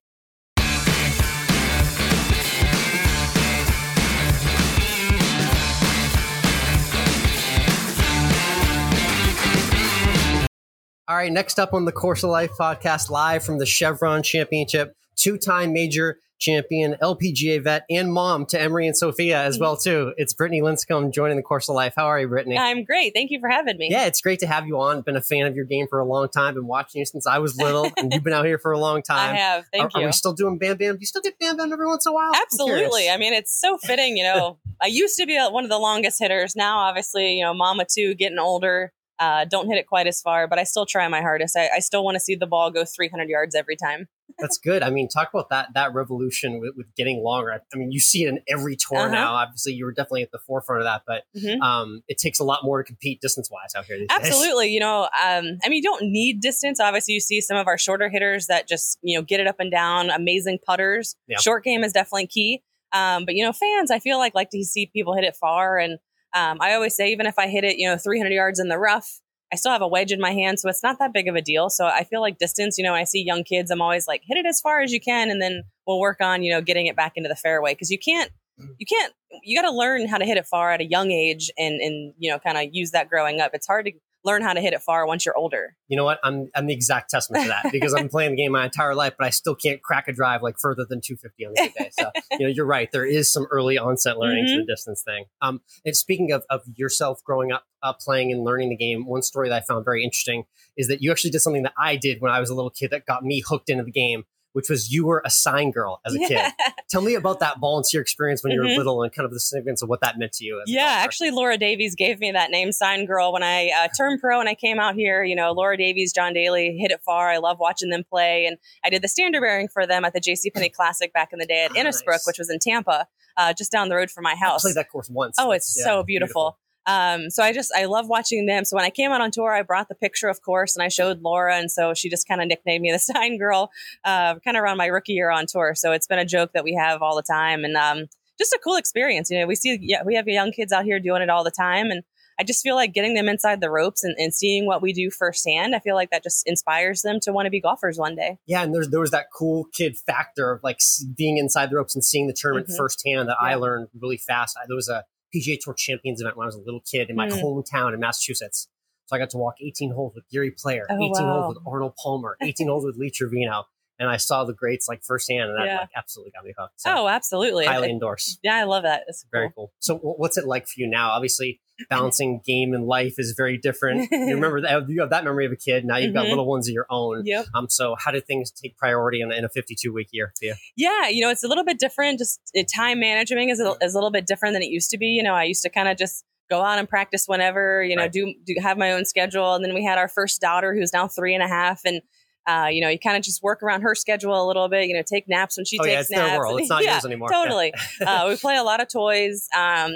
All right, next up on the Course of Life podcast, live from the Chevron Championship, two-time major champion, L P G A vet, and mom to Emery and Sophia as well, too. It's Brittany Lincicome joining the Course of Life. How are you, Brittany? I'm great. Thank you for having me. Yeah, it's great to have you on. Been a fan of your game for a long time. Been watching you since I was little, and you've been out here for a long time. I have. Thank are, you. Are we still doing Bam Bam? Do you still get Bam Bam every once in a while? Absolutely. I mean, it's so fitting, you know. I used to be one of the longest hitters. Now, obviously, you know, mama, too, getting older. Uh, don't hit it quite as far, but I still try my hardest. I, I still want to see the ball go three hundred yards every time. That's good. I mean, talk about that that revolution with, with getting longer. I, I mean, you see it in every tour uh-huh. now. Obviously, you were definitely at the forefront of that, but mm-hmm. um, it takes a lot more to compete distance-wise out here these Absolutely. Days. You know, um, I mean, you don't need distance. Obviously, you see some of our shorter hitters that just, you know, get it up and down, amazing putters. Yeah. Short game is definitely key. Um, but, you know, fans, I feel like, like to see people hit it far. And um, I always say, even if I hit it, you know, three hundred yards in the rough, I still have a wedge in my hand, so it's not that big of a deal. So I feel like distance, you know, when I see young kids, I'm always like, hit it as far as you can. And then we'll work on, you know, getting it back into the fairway. Cause you can't, you can't, you got to learn how to hit it far at a young age and, and, you know, kind of use that growing up. It's hard to learn how to hit it far once you're older. You know what? I'm, I'm the exact testament to that because I've been playing the game my entire life, but I still can't crack a drive like further than two fifty on the day. So, you know, you're right. There is some early onset learning mm-hmm. to the distance thing. Um, and speaking of, of yourself growing up, Uh, playing and learning the game, one story that I found very interesting is that you actually did something that I did when I was a little kid that got me hooked into the game, which was you were a sign girl as a yeah. kid. Tell me about that volunteer experience when mm-hmm. you were little and kind of the significance of what that meant to you. Yeah, actually, Laura Davies gave me that name, Sign Girl, when I uh, turned pro and I came out here. You know, Laura Davies, John Daly, hit it far. I love watching them play. And I did the standard bearing for them at the J C Penney Classic back in the day at oh, Innisbrook, nice. Which was in Tampa, uh, just down the road from my house. I played that course once. Oh, it's yeah, so beautiful. beautiful. Um, so I just, I love watching them. So when I came out on tour, I brought the picture, of course, and I showed Laura. And so she just kind of nicknamed me the Sign Girl, uh, kind of around my rookie year on tour. So it's been a joke that we have all the time and, um, just a cool experience. You know, we see, yeah, we have young kids out here doing it all the time. And I just feel like getting them inside the ropes and, and seeing what we do firsthand. I feel like that just inspires them to want to be golfers one day. Yeah. And there's, there was that cool kid factor of like being inside the ropes and seeing the tournament mm-hmm. firsthand that yeah. I learned really fast. I, there was a P G A Tour Champions event when I was a little kid in my mm. hometown in Massachusetts. So I got to walk eighteen holes with Gary Player, oh, eighteen wow. holes with Arnold Palmer, eighteen holes with Lee Trevino. And I saw the greats like firsthand, and that yeah. like, absolutely got me hooked. So, oh, absolutely. Highly endorse. Yeah, I love that. It's cool. Very cool. So what's it like for you now? Obviously, balancing game and life is very different. You remember that you have that memory of a kid. Now you've mm-hmm. got little ones of your own. Yep. Um. So how do things take priority in, in a fifty-two week year for you? Yeah, you know, it's a little bit different. Just uh, time management is a, is a little bit different than it used to be. You know, I used to kind of just go out and practice whenever, you know, right. do, do have my own schedule. And then we had our first daughter who's now three and a half and, Uh, you know, you kind of just work around her schedule a little bit, you know, take naps when she oh, takes yeah, it's naps. Their world. It's not yeah, yours anymore. Totally. uh, we play a lot of toys. Um,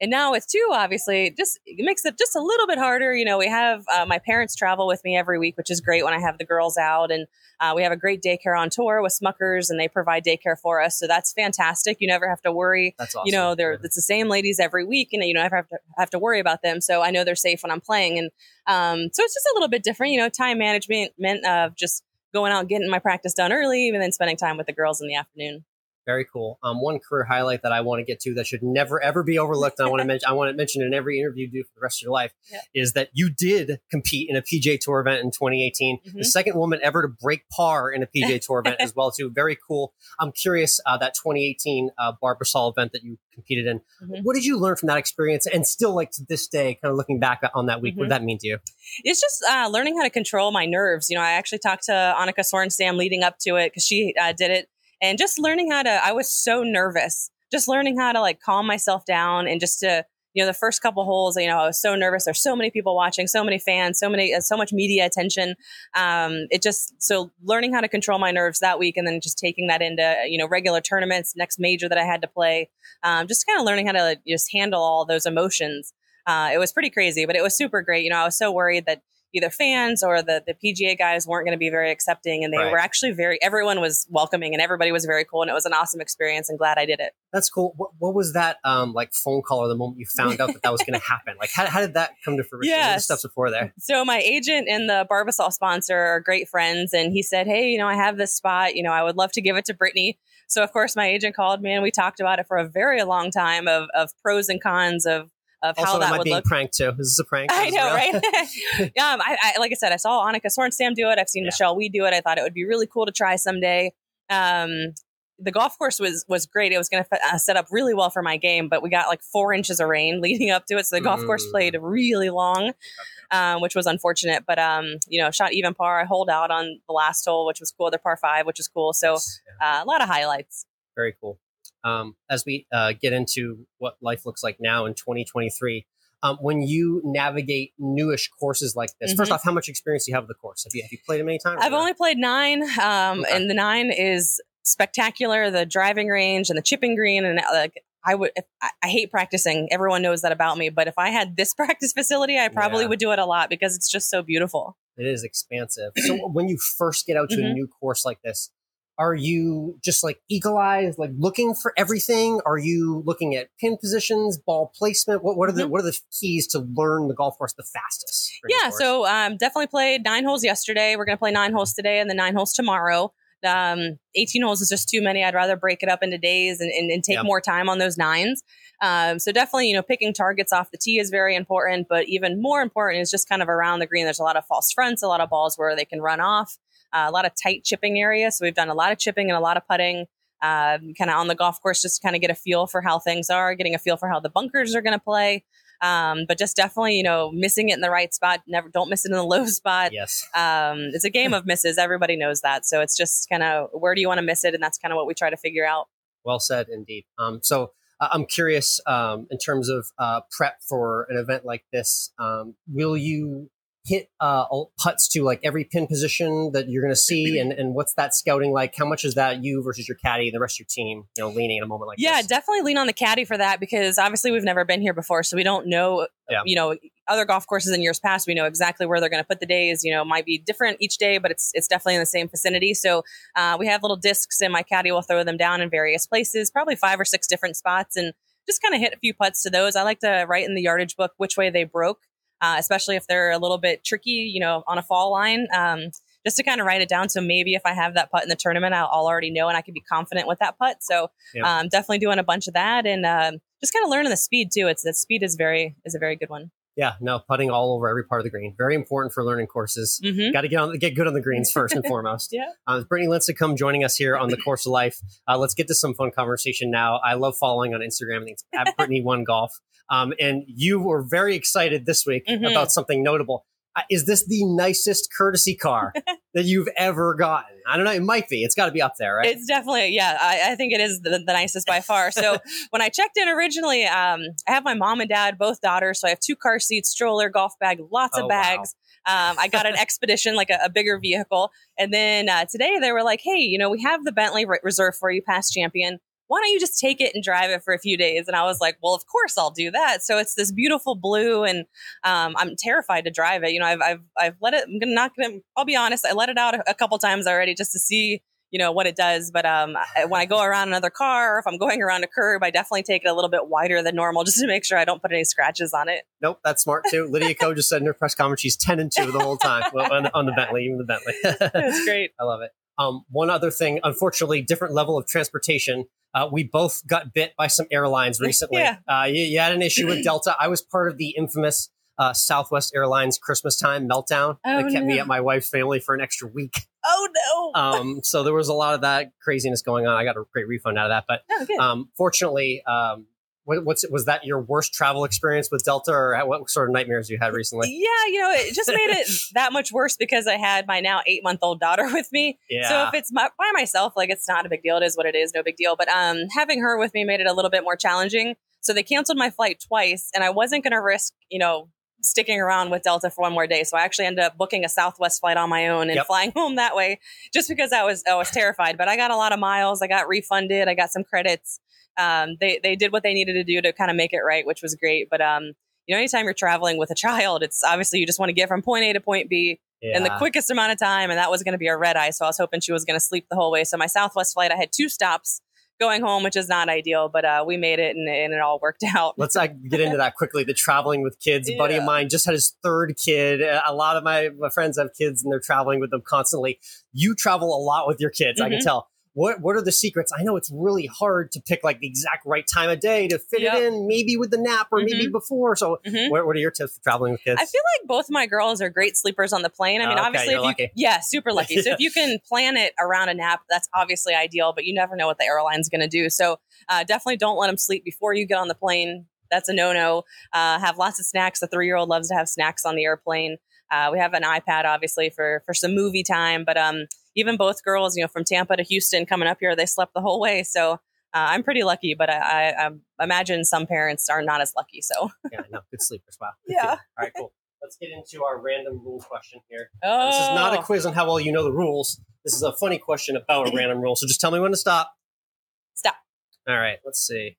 and now with two, obviously, just it makes it just a little bit harder. You know, we have uh, my parents travel with me every week, which is great when I have the girls out. And uh, we have a great daycare on tour with Smuckers, and they provide daycare for us. So that's fantastic. You never have to worry. That's awesome. You know, they're, it's the same ladies every week, and you never have to have to worry about them. So I know they're safe when I'm playing. And Um, so it's just a little bit different, you know, time management meant of just going out, getting my practice done early, and then spending time with the girls in the afternoon. Very cool. Um, one career highlight that I want to get to that should never, ever be overlooked. And I want to mention, I want to mention in every interview you do for the rest of your life yeah. is that you did compete in a P G A Tour event in twenty eighteen. Mm-hmm. The second woman ever to break par in a P G A Tour event as well, too. Very cool. I'm curious, uh, that twenty eighteen uh, Barbara Saul event that you competed in. Mm-hmm. What did you learn from that experience? And still, like, to this day, kind of looking back on that week, mm-hmm. what did that mean to you? It's just uh, learning how to control my nerves. You know, I actually talked to Annika Sorenstam leading up to it because she uh, did it. And just learning how to, I was so nervous, just learning how to like calm myself down and just to, you know, the first couple holes, you know, I was so nervous. There's so many people watching, so many fans, so many, so much media attention. Um, it just, so learning how to control my nerves that week and then just taking that into, you know, regular tournaments, next major that I had to play, um, just kind of learning how to like, just handle all those emotions. Uh, it was pretty crazy, but it was super great. You know, I was so worried that either fans or the, the P G A guys weren't going to be very accepting. And they right. were actually very, everyone was welcoming and everybody was very cool. And it was an awesome experience and glad I did it. That's cool. What, what was that um, like phone call or the moment you found out that that was going to happen? Like how, how did that come to fruition? Yeah. Steps before there. So my agent and the Barbara Saul sponsor are great friends. And he said, hey, you know, I have this spot, you know, I would love to give it to Brittany. So of course my agent called me and we talked about it for a very long time of, of pros and cons of, Of also, how that am I would being look. Pranked too? Is this a prank? I know, right? um, I, I, like I said, I saw Annika Sorenstam do it. I've seen yeah. Michelle Wee do it. I thought it would be really cool to try someday. Um, the golf course was was great. It was going to f- uh, set up really well for my game, but we got like four inches of rain leading up to it, so the golf mm. course played really long, okay. um, which was unfortunate. But um, you know, shot even par. I holed out on the last hole, which was cool. The par five, which was cool. So uh, a lot of highlights. Very cool. Um, as we uh, get into what life looks like now in twenty twenty-three, um, when you navigate newish courses like this, mm-hmm. first off, how much experience do you have with the course? Have you, have you played them any time? I've no? only played nine, um, okay. and the nine is spectacular. The driving range and the chipping green, and like I would, if, I, I hate practicing. Everyone knows that about me, but if I had this practice facility, I probably yeah. would do it a lot because it's just so beautiful. It is expansive. So when you first get out to mm-hmm. a new course like this, are you just like eagle-eyed, like looking for everything? Are you looking at pin positions, ball placement? What, what are the what are the keys to learn the golf course the fastest? Yeah, so um, definitely played nine holes yesterday. We're going to play nine holes today and then nine holes tomorrow. Um, eighteen holes is just too many. I'd rather break it up into days and, and, and take yep. more time on those nines. Um, so definitely, you know, picking targets off the tee is very important, but even more important is just kind of around the green. There's a lot of false fronts, a lot of balls where they can run off. Uh, a lot of tight chipping areas. So we've done a lot of chipping and a lot of putting uh, kind of on the golf course just to kind of get a feel for how things are, getting a feel for how the bunkers are going to play. Um, but just definitely, you know, missing it in the right spot. Never, don't miss it in the low spot. Yes. Um, it's a game of misses. Everybody knows that. So it's just kind of where do you want to miss it? And that's kind of what we try to figure out. Well said, indeed. Um, so uh, I'm curious um, in terms of uh, prep for an event like this, um, will you hit uh, putts to like every pin position that you're going to see? And, and what's that scouting like? How much is that you versus your caddy and the rest of your team, you know, leaning in a moment like yeah, this? Yeah, definitely lean on the caddy for that because obviously we've never been here before. So we don't know, yeah. you know, other golf courses in years past, we know exactly where they're going to put the days, you know, might be different each day, but it's it's definitely in the same vicinity. So uh, we have little discs and my caddy will throw them down in various places, probably five or six different spots and just kind of hit a few putts to those. I like to write in the yardage book which way they broke. Uh, especially if they're a little bit tricky, you know, on a fall line, um, just to kind of write it down. So maybe if I have that putt in the tournament, I'll, I'll already know and I can be confident with that putt. So yeah. um, definitely doing a bunch of that and um, just kind of learning the speed too. It's that speed is very is a very good one. Yeah, no, putting all over every part of the green. Very important for learning courses. Mm-hmm. Got to get on, get good on the greens first and foremost. yeah. Um, Brittany Lincicome joining us here on the Course of Life. Uh, let's get to some fun conversation now. I love following on Instagram. I think it's at Brittany one golf. Um, and you were very excited this week mm-hmm. about something notable. Uh, is this the nicest courtesy car that you've ever gotten? I don't know. It might be. It's got to be up there, right? It's definitely, yeah. I, I think it is the, the nicest by far. So when I checked in originally, um, I have my mom and dad, both daughters. So I have two car seats, stroller, golf bag, lots oh, of bags. Wow. Um, I got an Expedition, like a, a bigger vehicle. And then uh, today they were like, hey, you know, we have the Bentley Reserve for you, past champion. Why don't you just take it and drive it for a few days? And I was like, well, of course I'll do that. So it's this beautiful blue and um, I'm terrified to drive it. You know, I've, I've, I've let it, I'm gonna, not going to, I'll be honest. I let it out a, a couple times already just to see, you know, what it does. But um, I, when I go around another car, if I'm going around a curb, I definitely take it a little bit wider than normal just to make sure I don't put any scratches on it. Nope. That's smart too. Lydia Ko just said in her press conference, she's ten and two the whole time on, on the Bentley, even the Bentley. That's great. I love it. Um, one other thing, unfortunately, different level of transportation. Uh, we both got bit by some airlines recently. Yeah. Uh, you, you had an issue with Delta. I was part of the infamous uh, Southwest Airlines Christmas time meltdown. Oh, that kept no. me at my wife's family for an extra week. Oh, no. Um, so there was a lot of that craziness going on. I got a great refund out of that. But oh, good. Um, fortunately, um, what, what's was that your worst travel experience with Delta, or what sort of nightmares you had recently? Yeah, you know, it just made it that much worse because I had my now eight-month-old daughter with me. Yeah. So if it's my, by myself, like, it's not a big deal. It is what it is. No big deal. But um, having her with me made it a little bit more challenging. So they canceled my flight twice, and I wasn't going to risk, you know, sticking around with Delta for one more day. So I actually ended up booking a Southwest flight on my own and yep. flying home that way just because I was I was terrified. But I got a lot of miles. I got refunded. I got some credits. Um, they, they did what they needed to do to kind of make it right, which was great. But, um, you know, anytime you're traveling with a child, it's obviously you just want to get from point A to point B yeah. in the quickest amount of time. And that was going to be a red eye. So I was hoping she was going to sleep the whole way. So my Southwest flight, I had two stops going home, which is not ideal, but uh, we made it and, and it all worked out. Let's uh, get into that quickly. The traveling with kids. A yeah. buddy of mine just had his third kid. A lot of my, my friends have kids and they're traveling with them constantly. You travel a lot with your kids. Mm-hmm. I can tell. What what are the secrets? I know it's really hard to pick like the exact right time of day to fit yep. it in, maybe with the nap or mm-hmm. maybe before. So mm-hmm. what, what are your tips for traveling with kids? I feel like both my girls are great sleepers on the plane. I mean, oh, okay. obviously, if you, yeah, super lucky. So if you can plan it around a nap, that's obviously ideal, but you never know what the airline's going to do. So uh, definitely don't let them sleep before you get on the plane. That's a no-no. Uh, have lots of snacks. The three-year-old loves to have snacks on the airplane. Uh, we have an iPad, obviously, for, for some movie time, but um, even both girls, you know, from Tampa to Houston coming up here, they slept the whole way. So uh, I'm pretty lucky, but I, I, I imagine some parents are not as lucky. So yeah, no, good sleepers. Wow. Good yeah. Deal. All right, cool. Let's get into our random rule question here. Oh. This is not a quiz on how well you know the rules. This is a funny question about a random rule. So just tell me when to stop. Stop. All right, let's see.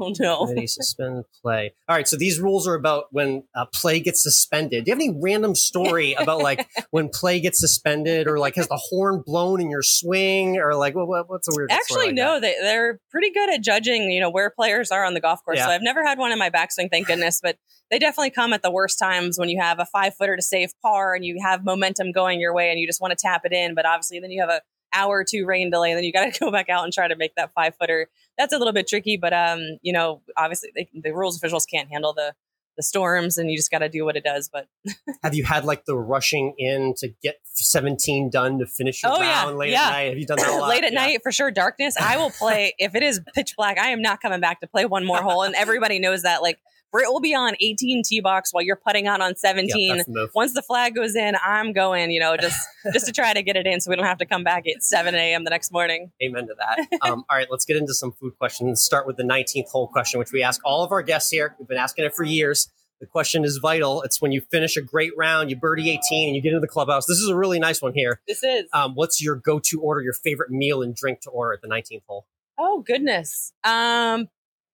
Oh, no. Suspend play. All right. So these rules are about when uh, play gets suspended. Do you have any random story about like when play gets suspended or like has the horn blown in your swing or like what, what, what's a weird Actually, story like no. That? They, they're pretty good at judging, you know, where players are on the golf course. Yeah. So I've never had one in my backswing, thank goodness. But they definitely come at the worst times when you have a five footer to save par and you have momentum going your way and you just want to tap it in. But obviously then you have a hour or two rain delay and then you got to go back out and try to make that five footer. That's a little bit tricky, but um you know obviously they, the rules officials can't handle the the storms and you just got to do what it does. But have you had like the rushing in to get seventeen done to finish your oh, round yeah. late yeah. at night? Have you done that a lot? Late at yeah. night for sure. Darkness. I will play if it is pitch black. I am not coming back to play one more hole, and everybody knows that. Like Britt will be on eighteen tee box while you're putting out on seventeen. Yep, the Once the flag goes in, I'm going, you know, just just to try to get it in so we don't have to come back at seven a.m. the next morning. Amen to that. um, all right, let's get into some food questions. Let's start with the nineteenth hole question, which we ask all of our guests here. We've been asking it for years. The question is vital. It's when you finish a great round, you birdie eighteen, and you get into the clubhouse. This is a really nice one here. This is. Um, what's your go-to order, your favorite meal and drink to order at the nineteenth hole? Oh, goodness. Um...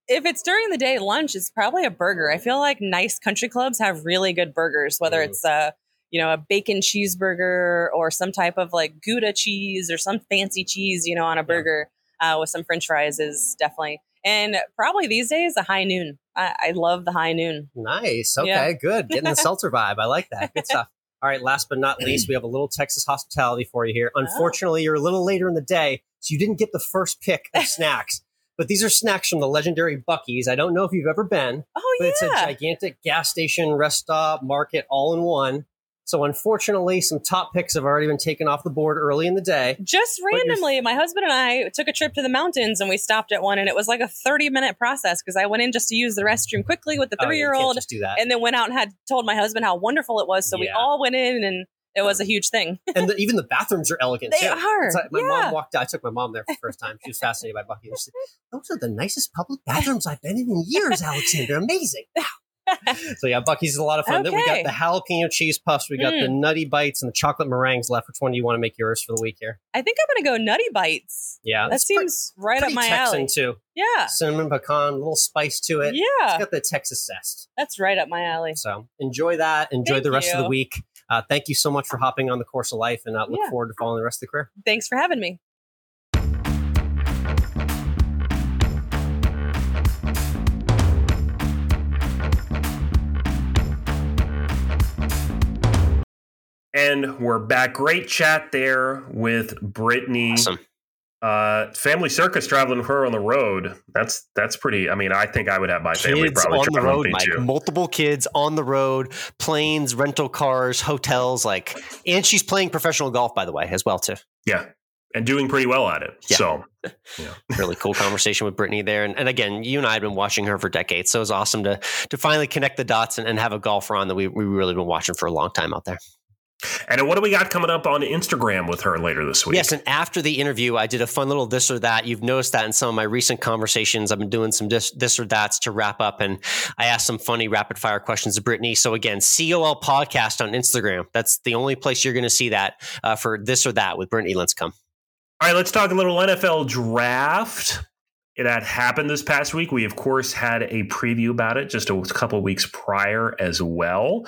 If it's during the day, lunch is probably a burger. I feel like nice country clubs have really good burgers, whether mm. it's a, you know, a bacon cheeseburger or some type of like Gouda cheese or some fancy cheese, you know, on a burger yeah. uh, with some French fries is definitely. And probably these days, a high noon. I, I love the high noon. Nice. Okay, yeah. Good. Getting the seltzer vibe. I like that. Good stuff. All right. Last but not least, we have a little Texas hospitality for you here. Unfortunately, oh. you're a little later in the day, so you didn't get the first pick of snacks. But these are snacks from the legendary Buc-ee's. I don't know if you've ever been. Oh, but yeah. It's a gigantic gas station, rest stop, market, all in one. So unfortunately, some top picks have already been taken off the board early in the day. Just randomly, my husband and I took a trip to the mountains and we stopped at one and it was like a thirty minute process because I went in just to use the restroom quickly with the three year old and then went out and had told my husband how wonderful it was. So yeah. we all went in and it was a huge thing. And the, even the bathrooms are elegant, they too. They are. It's like my yeah. mom walked out. I took my mom there for the first time. She was fascinated by Buc-ee's. Those are the nicest public bathrooms I've been in in years, Alexander. Amazing. So, yeah, Buc-ee's is a lot of fun. Okay. Then we got the jalapeno cheese puffs. We got mm. the Nutty Bites and the chocolate meringues left. Which one do you want to make yours for the week here? I think I'm going to go Nutty Bites. Yeah. That seems pretty, right pretty up my Texan alley. Too. Yeah. Cinnamon pecan, a little spice to it. Yeah. It's got the Texas zest. That's right up my alley. So, enjoy that. Enjoy Thank the rest you. Of the week. Uh, thank you so much for hopping on the Course of Life and uh, look yeah. forward to following the rest of the career. Thanks for having me. And we're back. Great chat there with Brittany. Awesome. Uh, family circus traveling with her on the road. That's that's pretty. I mean, I think I would have my kids family probably on the road, Mike. Too. Multiple kids on the road, planes, rental cars, hotels. Like, and she's playing professional golf, by the way, as well too. Yeah, and doing pretty well at it. Yeah. So, yeah. Really cool conversation with Brittany there. And, and again, you and I have been watching her for decades, so it's awesome to to finally connect the dots and, and have a golfer on that we we really been watching for a long time out there. And what do we got coming up on Instagram with her later this week? Yes, and after the interview, I did a fun little this or that. You've noticed that in some of my recent conversations. I've been doing some this, this or that's to wrap up, and I asked some funny rapid fire questions to Brittany. So again, C O L Podcast on Instagram. That's the only place you're going to see that uh, for this or that with Brittany Lincicome. All right, let's talk a little N F L draft. That happened this past week. We, of course, had a preview about it just a couple of weeks prior as well.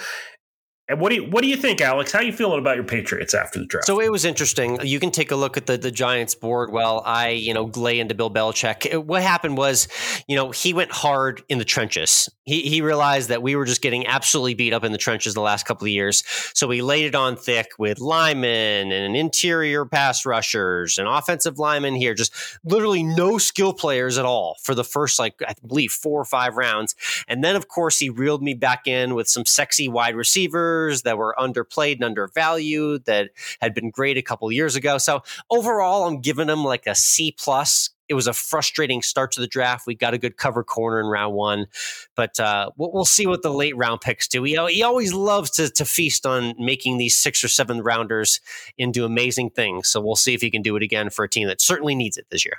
And what do you, what do you think, Alex? How are you feeling about your Patriots after the draft? So it was interesting. You can take a look at the, the Giants board while I, you know, lay into Bill Belichick. What happened was, you know, he went hard in the trenches. He he realized that we were just getting absolutely beat up in the trenches the last couple of years. So he laid it on thick with linemen and interior pass rushers and offensive linemen here. Just literally no skill players at all for the first, like, I believe, four or five rounds. And then, of course, he reeled me back in with some sexy wide receivers that were underplayed and undervalued that had been great a couple years ago. So overall, I'm giving them like a C plus. It was a frustrating start to the draft. We got a good cover corner in round one, but uh, we'll see what the late round picks do. He, he always loves to, to feast on making these six or seven rounders into amazing things. So we'll see if he can do it again for a team that certainly needs it this year.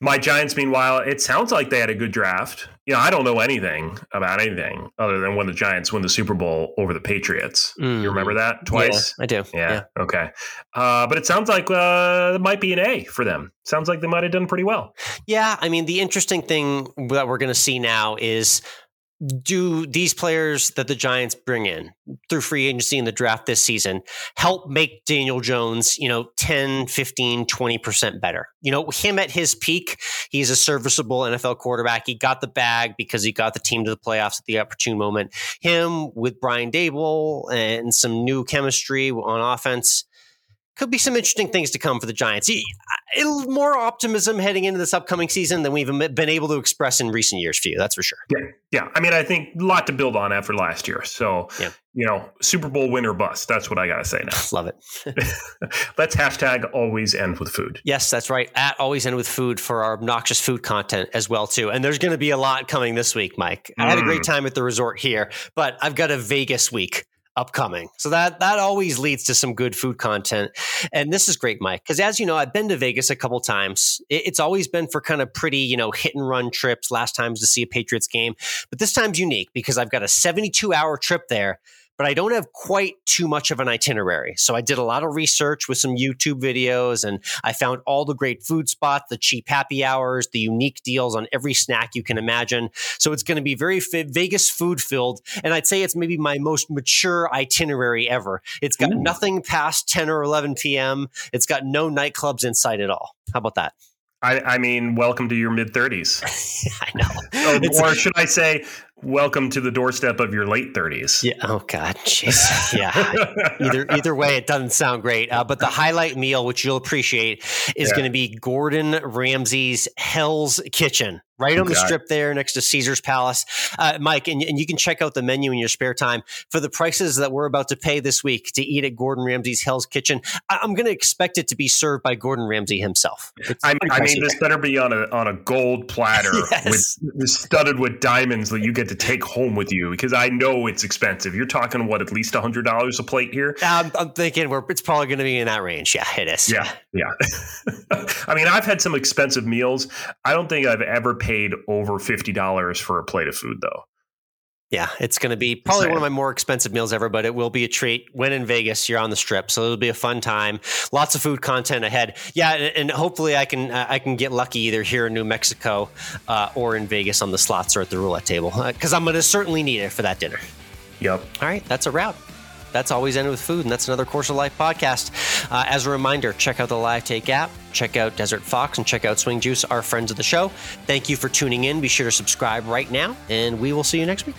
My Giants, meanwhile, it sounds like they had a good draft. You know, I don't know anything about anything other than when the Giants win the Super Bowl over the Patriots. Mm. You remember that twice? Yeah, I do. Yeah. yeah. Okay. Uh, but it sounds like uh, it might be an A for them. Sounds like they might have done pretty well. Yeah. I mean, the interesting thing that we're going to see now is do these players that the Giants bring in through free agency and the draft this season help make Daniel Jones, you know, ten, fifteen, twenty percent better? You know, him at his peak, he's a serviceable N F L quarterback. He got the bag because he got the team to the playoffs at the opportune moment. Him with Brian Daboll and some new chemistry on offense. Could be some interesting things to come for the Giants. More optimism heading into this upcoming season than we've been able to express in recent years for you. That's for sure. Yeah. yeah. I mean, I think a lot to build on after last year. So, yeah. you know, Super Bowl win or bust. That's what I got to say now. Love it. Let's hashtag always end with food. Yes, that's right. At always end with food for our obnoxious food content as well, too. And there's going to be a lot coming this week, Mike. I mm. had a great time at the resort here, but I've got a Vegas week upcoming. So that that always leads to some good food content. And this is great, Mike, because as you know, I've been to Vegas a couple times. It, it's always been for kind of pretty, you know, hit and run trips. Last time's to see a Patriots game. But this time's unique because I've got a seventy-two hour trip there, but I don't have quite too much of an itinerary. So I did a lot of research with some YouTube videos, and I found all the great food spots, the cheap happy hours, the unique deals on every snack you can imagine. So it's going to be very Vegas food filled. And I'd say it's maybe my most mature itinerary ever. It's got Ooh. nothing past ten or eleven p.m. It's got no nightclubs in sight at all. How about that? I, I mean, welcome to your mid-thirties. I know. Or, or should I say, welcome to the doorstep of your late thirties. Yeah. Oh, God. Jeez. Yeah. either either way, it doesn't sound great. Uh, but the highlight meal, which you'll appreciate, is yeah. going to be Gordon Ramsay's Hell's Kitchen. Right on the strip there next to Caesar's Palace. Uh, Mike, and, and you can check out the menu in your spare time. For the prices that we're about to pay this week to eat at Gordon Ramsay's Hell's Kitchen, I, I'm going to expect it to be served by Gordon Ramsay himself. I, I mean, this better be on a on a gold platter yes. with studded with diamonds that you get to take home with you, because I know it's expensive. You're talking, what, at least one hundred dollars a plate here? I'm, I'm thinking we're, it's probably going to be in that range. Yeah, it is. Yeah, yeah. I mean, I've had some expensive meals. I don't think I've ever paid paid over fifty dollars for a plate of food, though. Yeah, it's going to be probably Insane. one of my more expensive meals ever, but it will be a treat. When in Vegas, you're on the strip, so it'll be a fun time. Lots of food content ahead. Yeah, and hopefully I can I can get lucky either here in New Mexico uh, or in Vegas on the slots or at the roulette table, because I'm going to certainly need it for that dinner. Yep. All right, that's a wrap. That's always ended with food, and that's another Course of Life podcast. Uh, as a reminder, check out the Live Take app, check out Desert Fox, and check out Swing Juice, our friends of the show. Thank you for tuning in. Be sure to subscribe right now, and we will see you next week.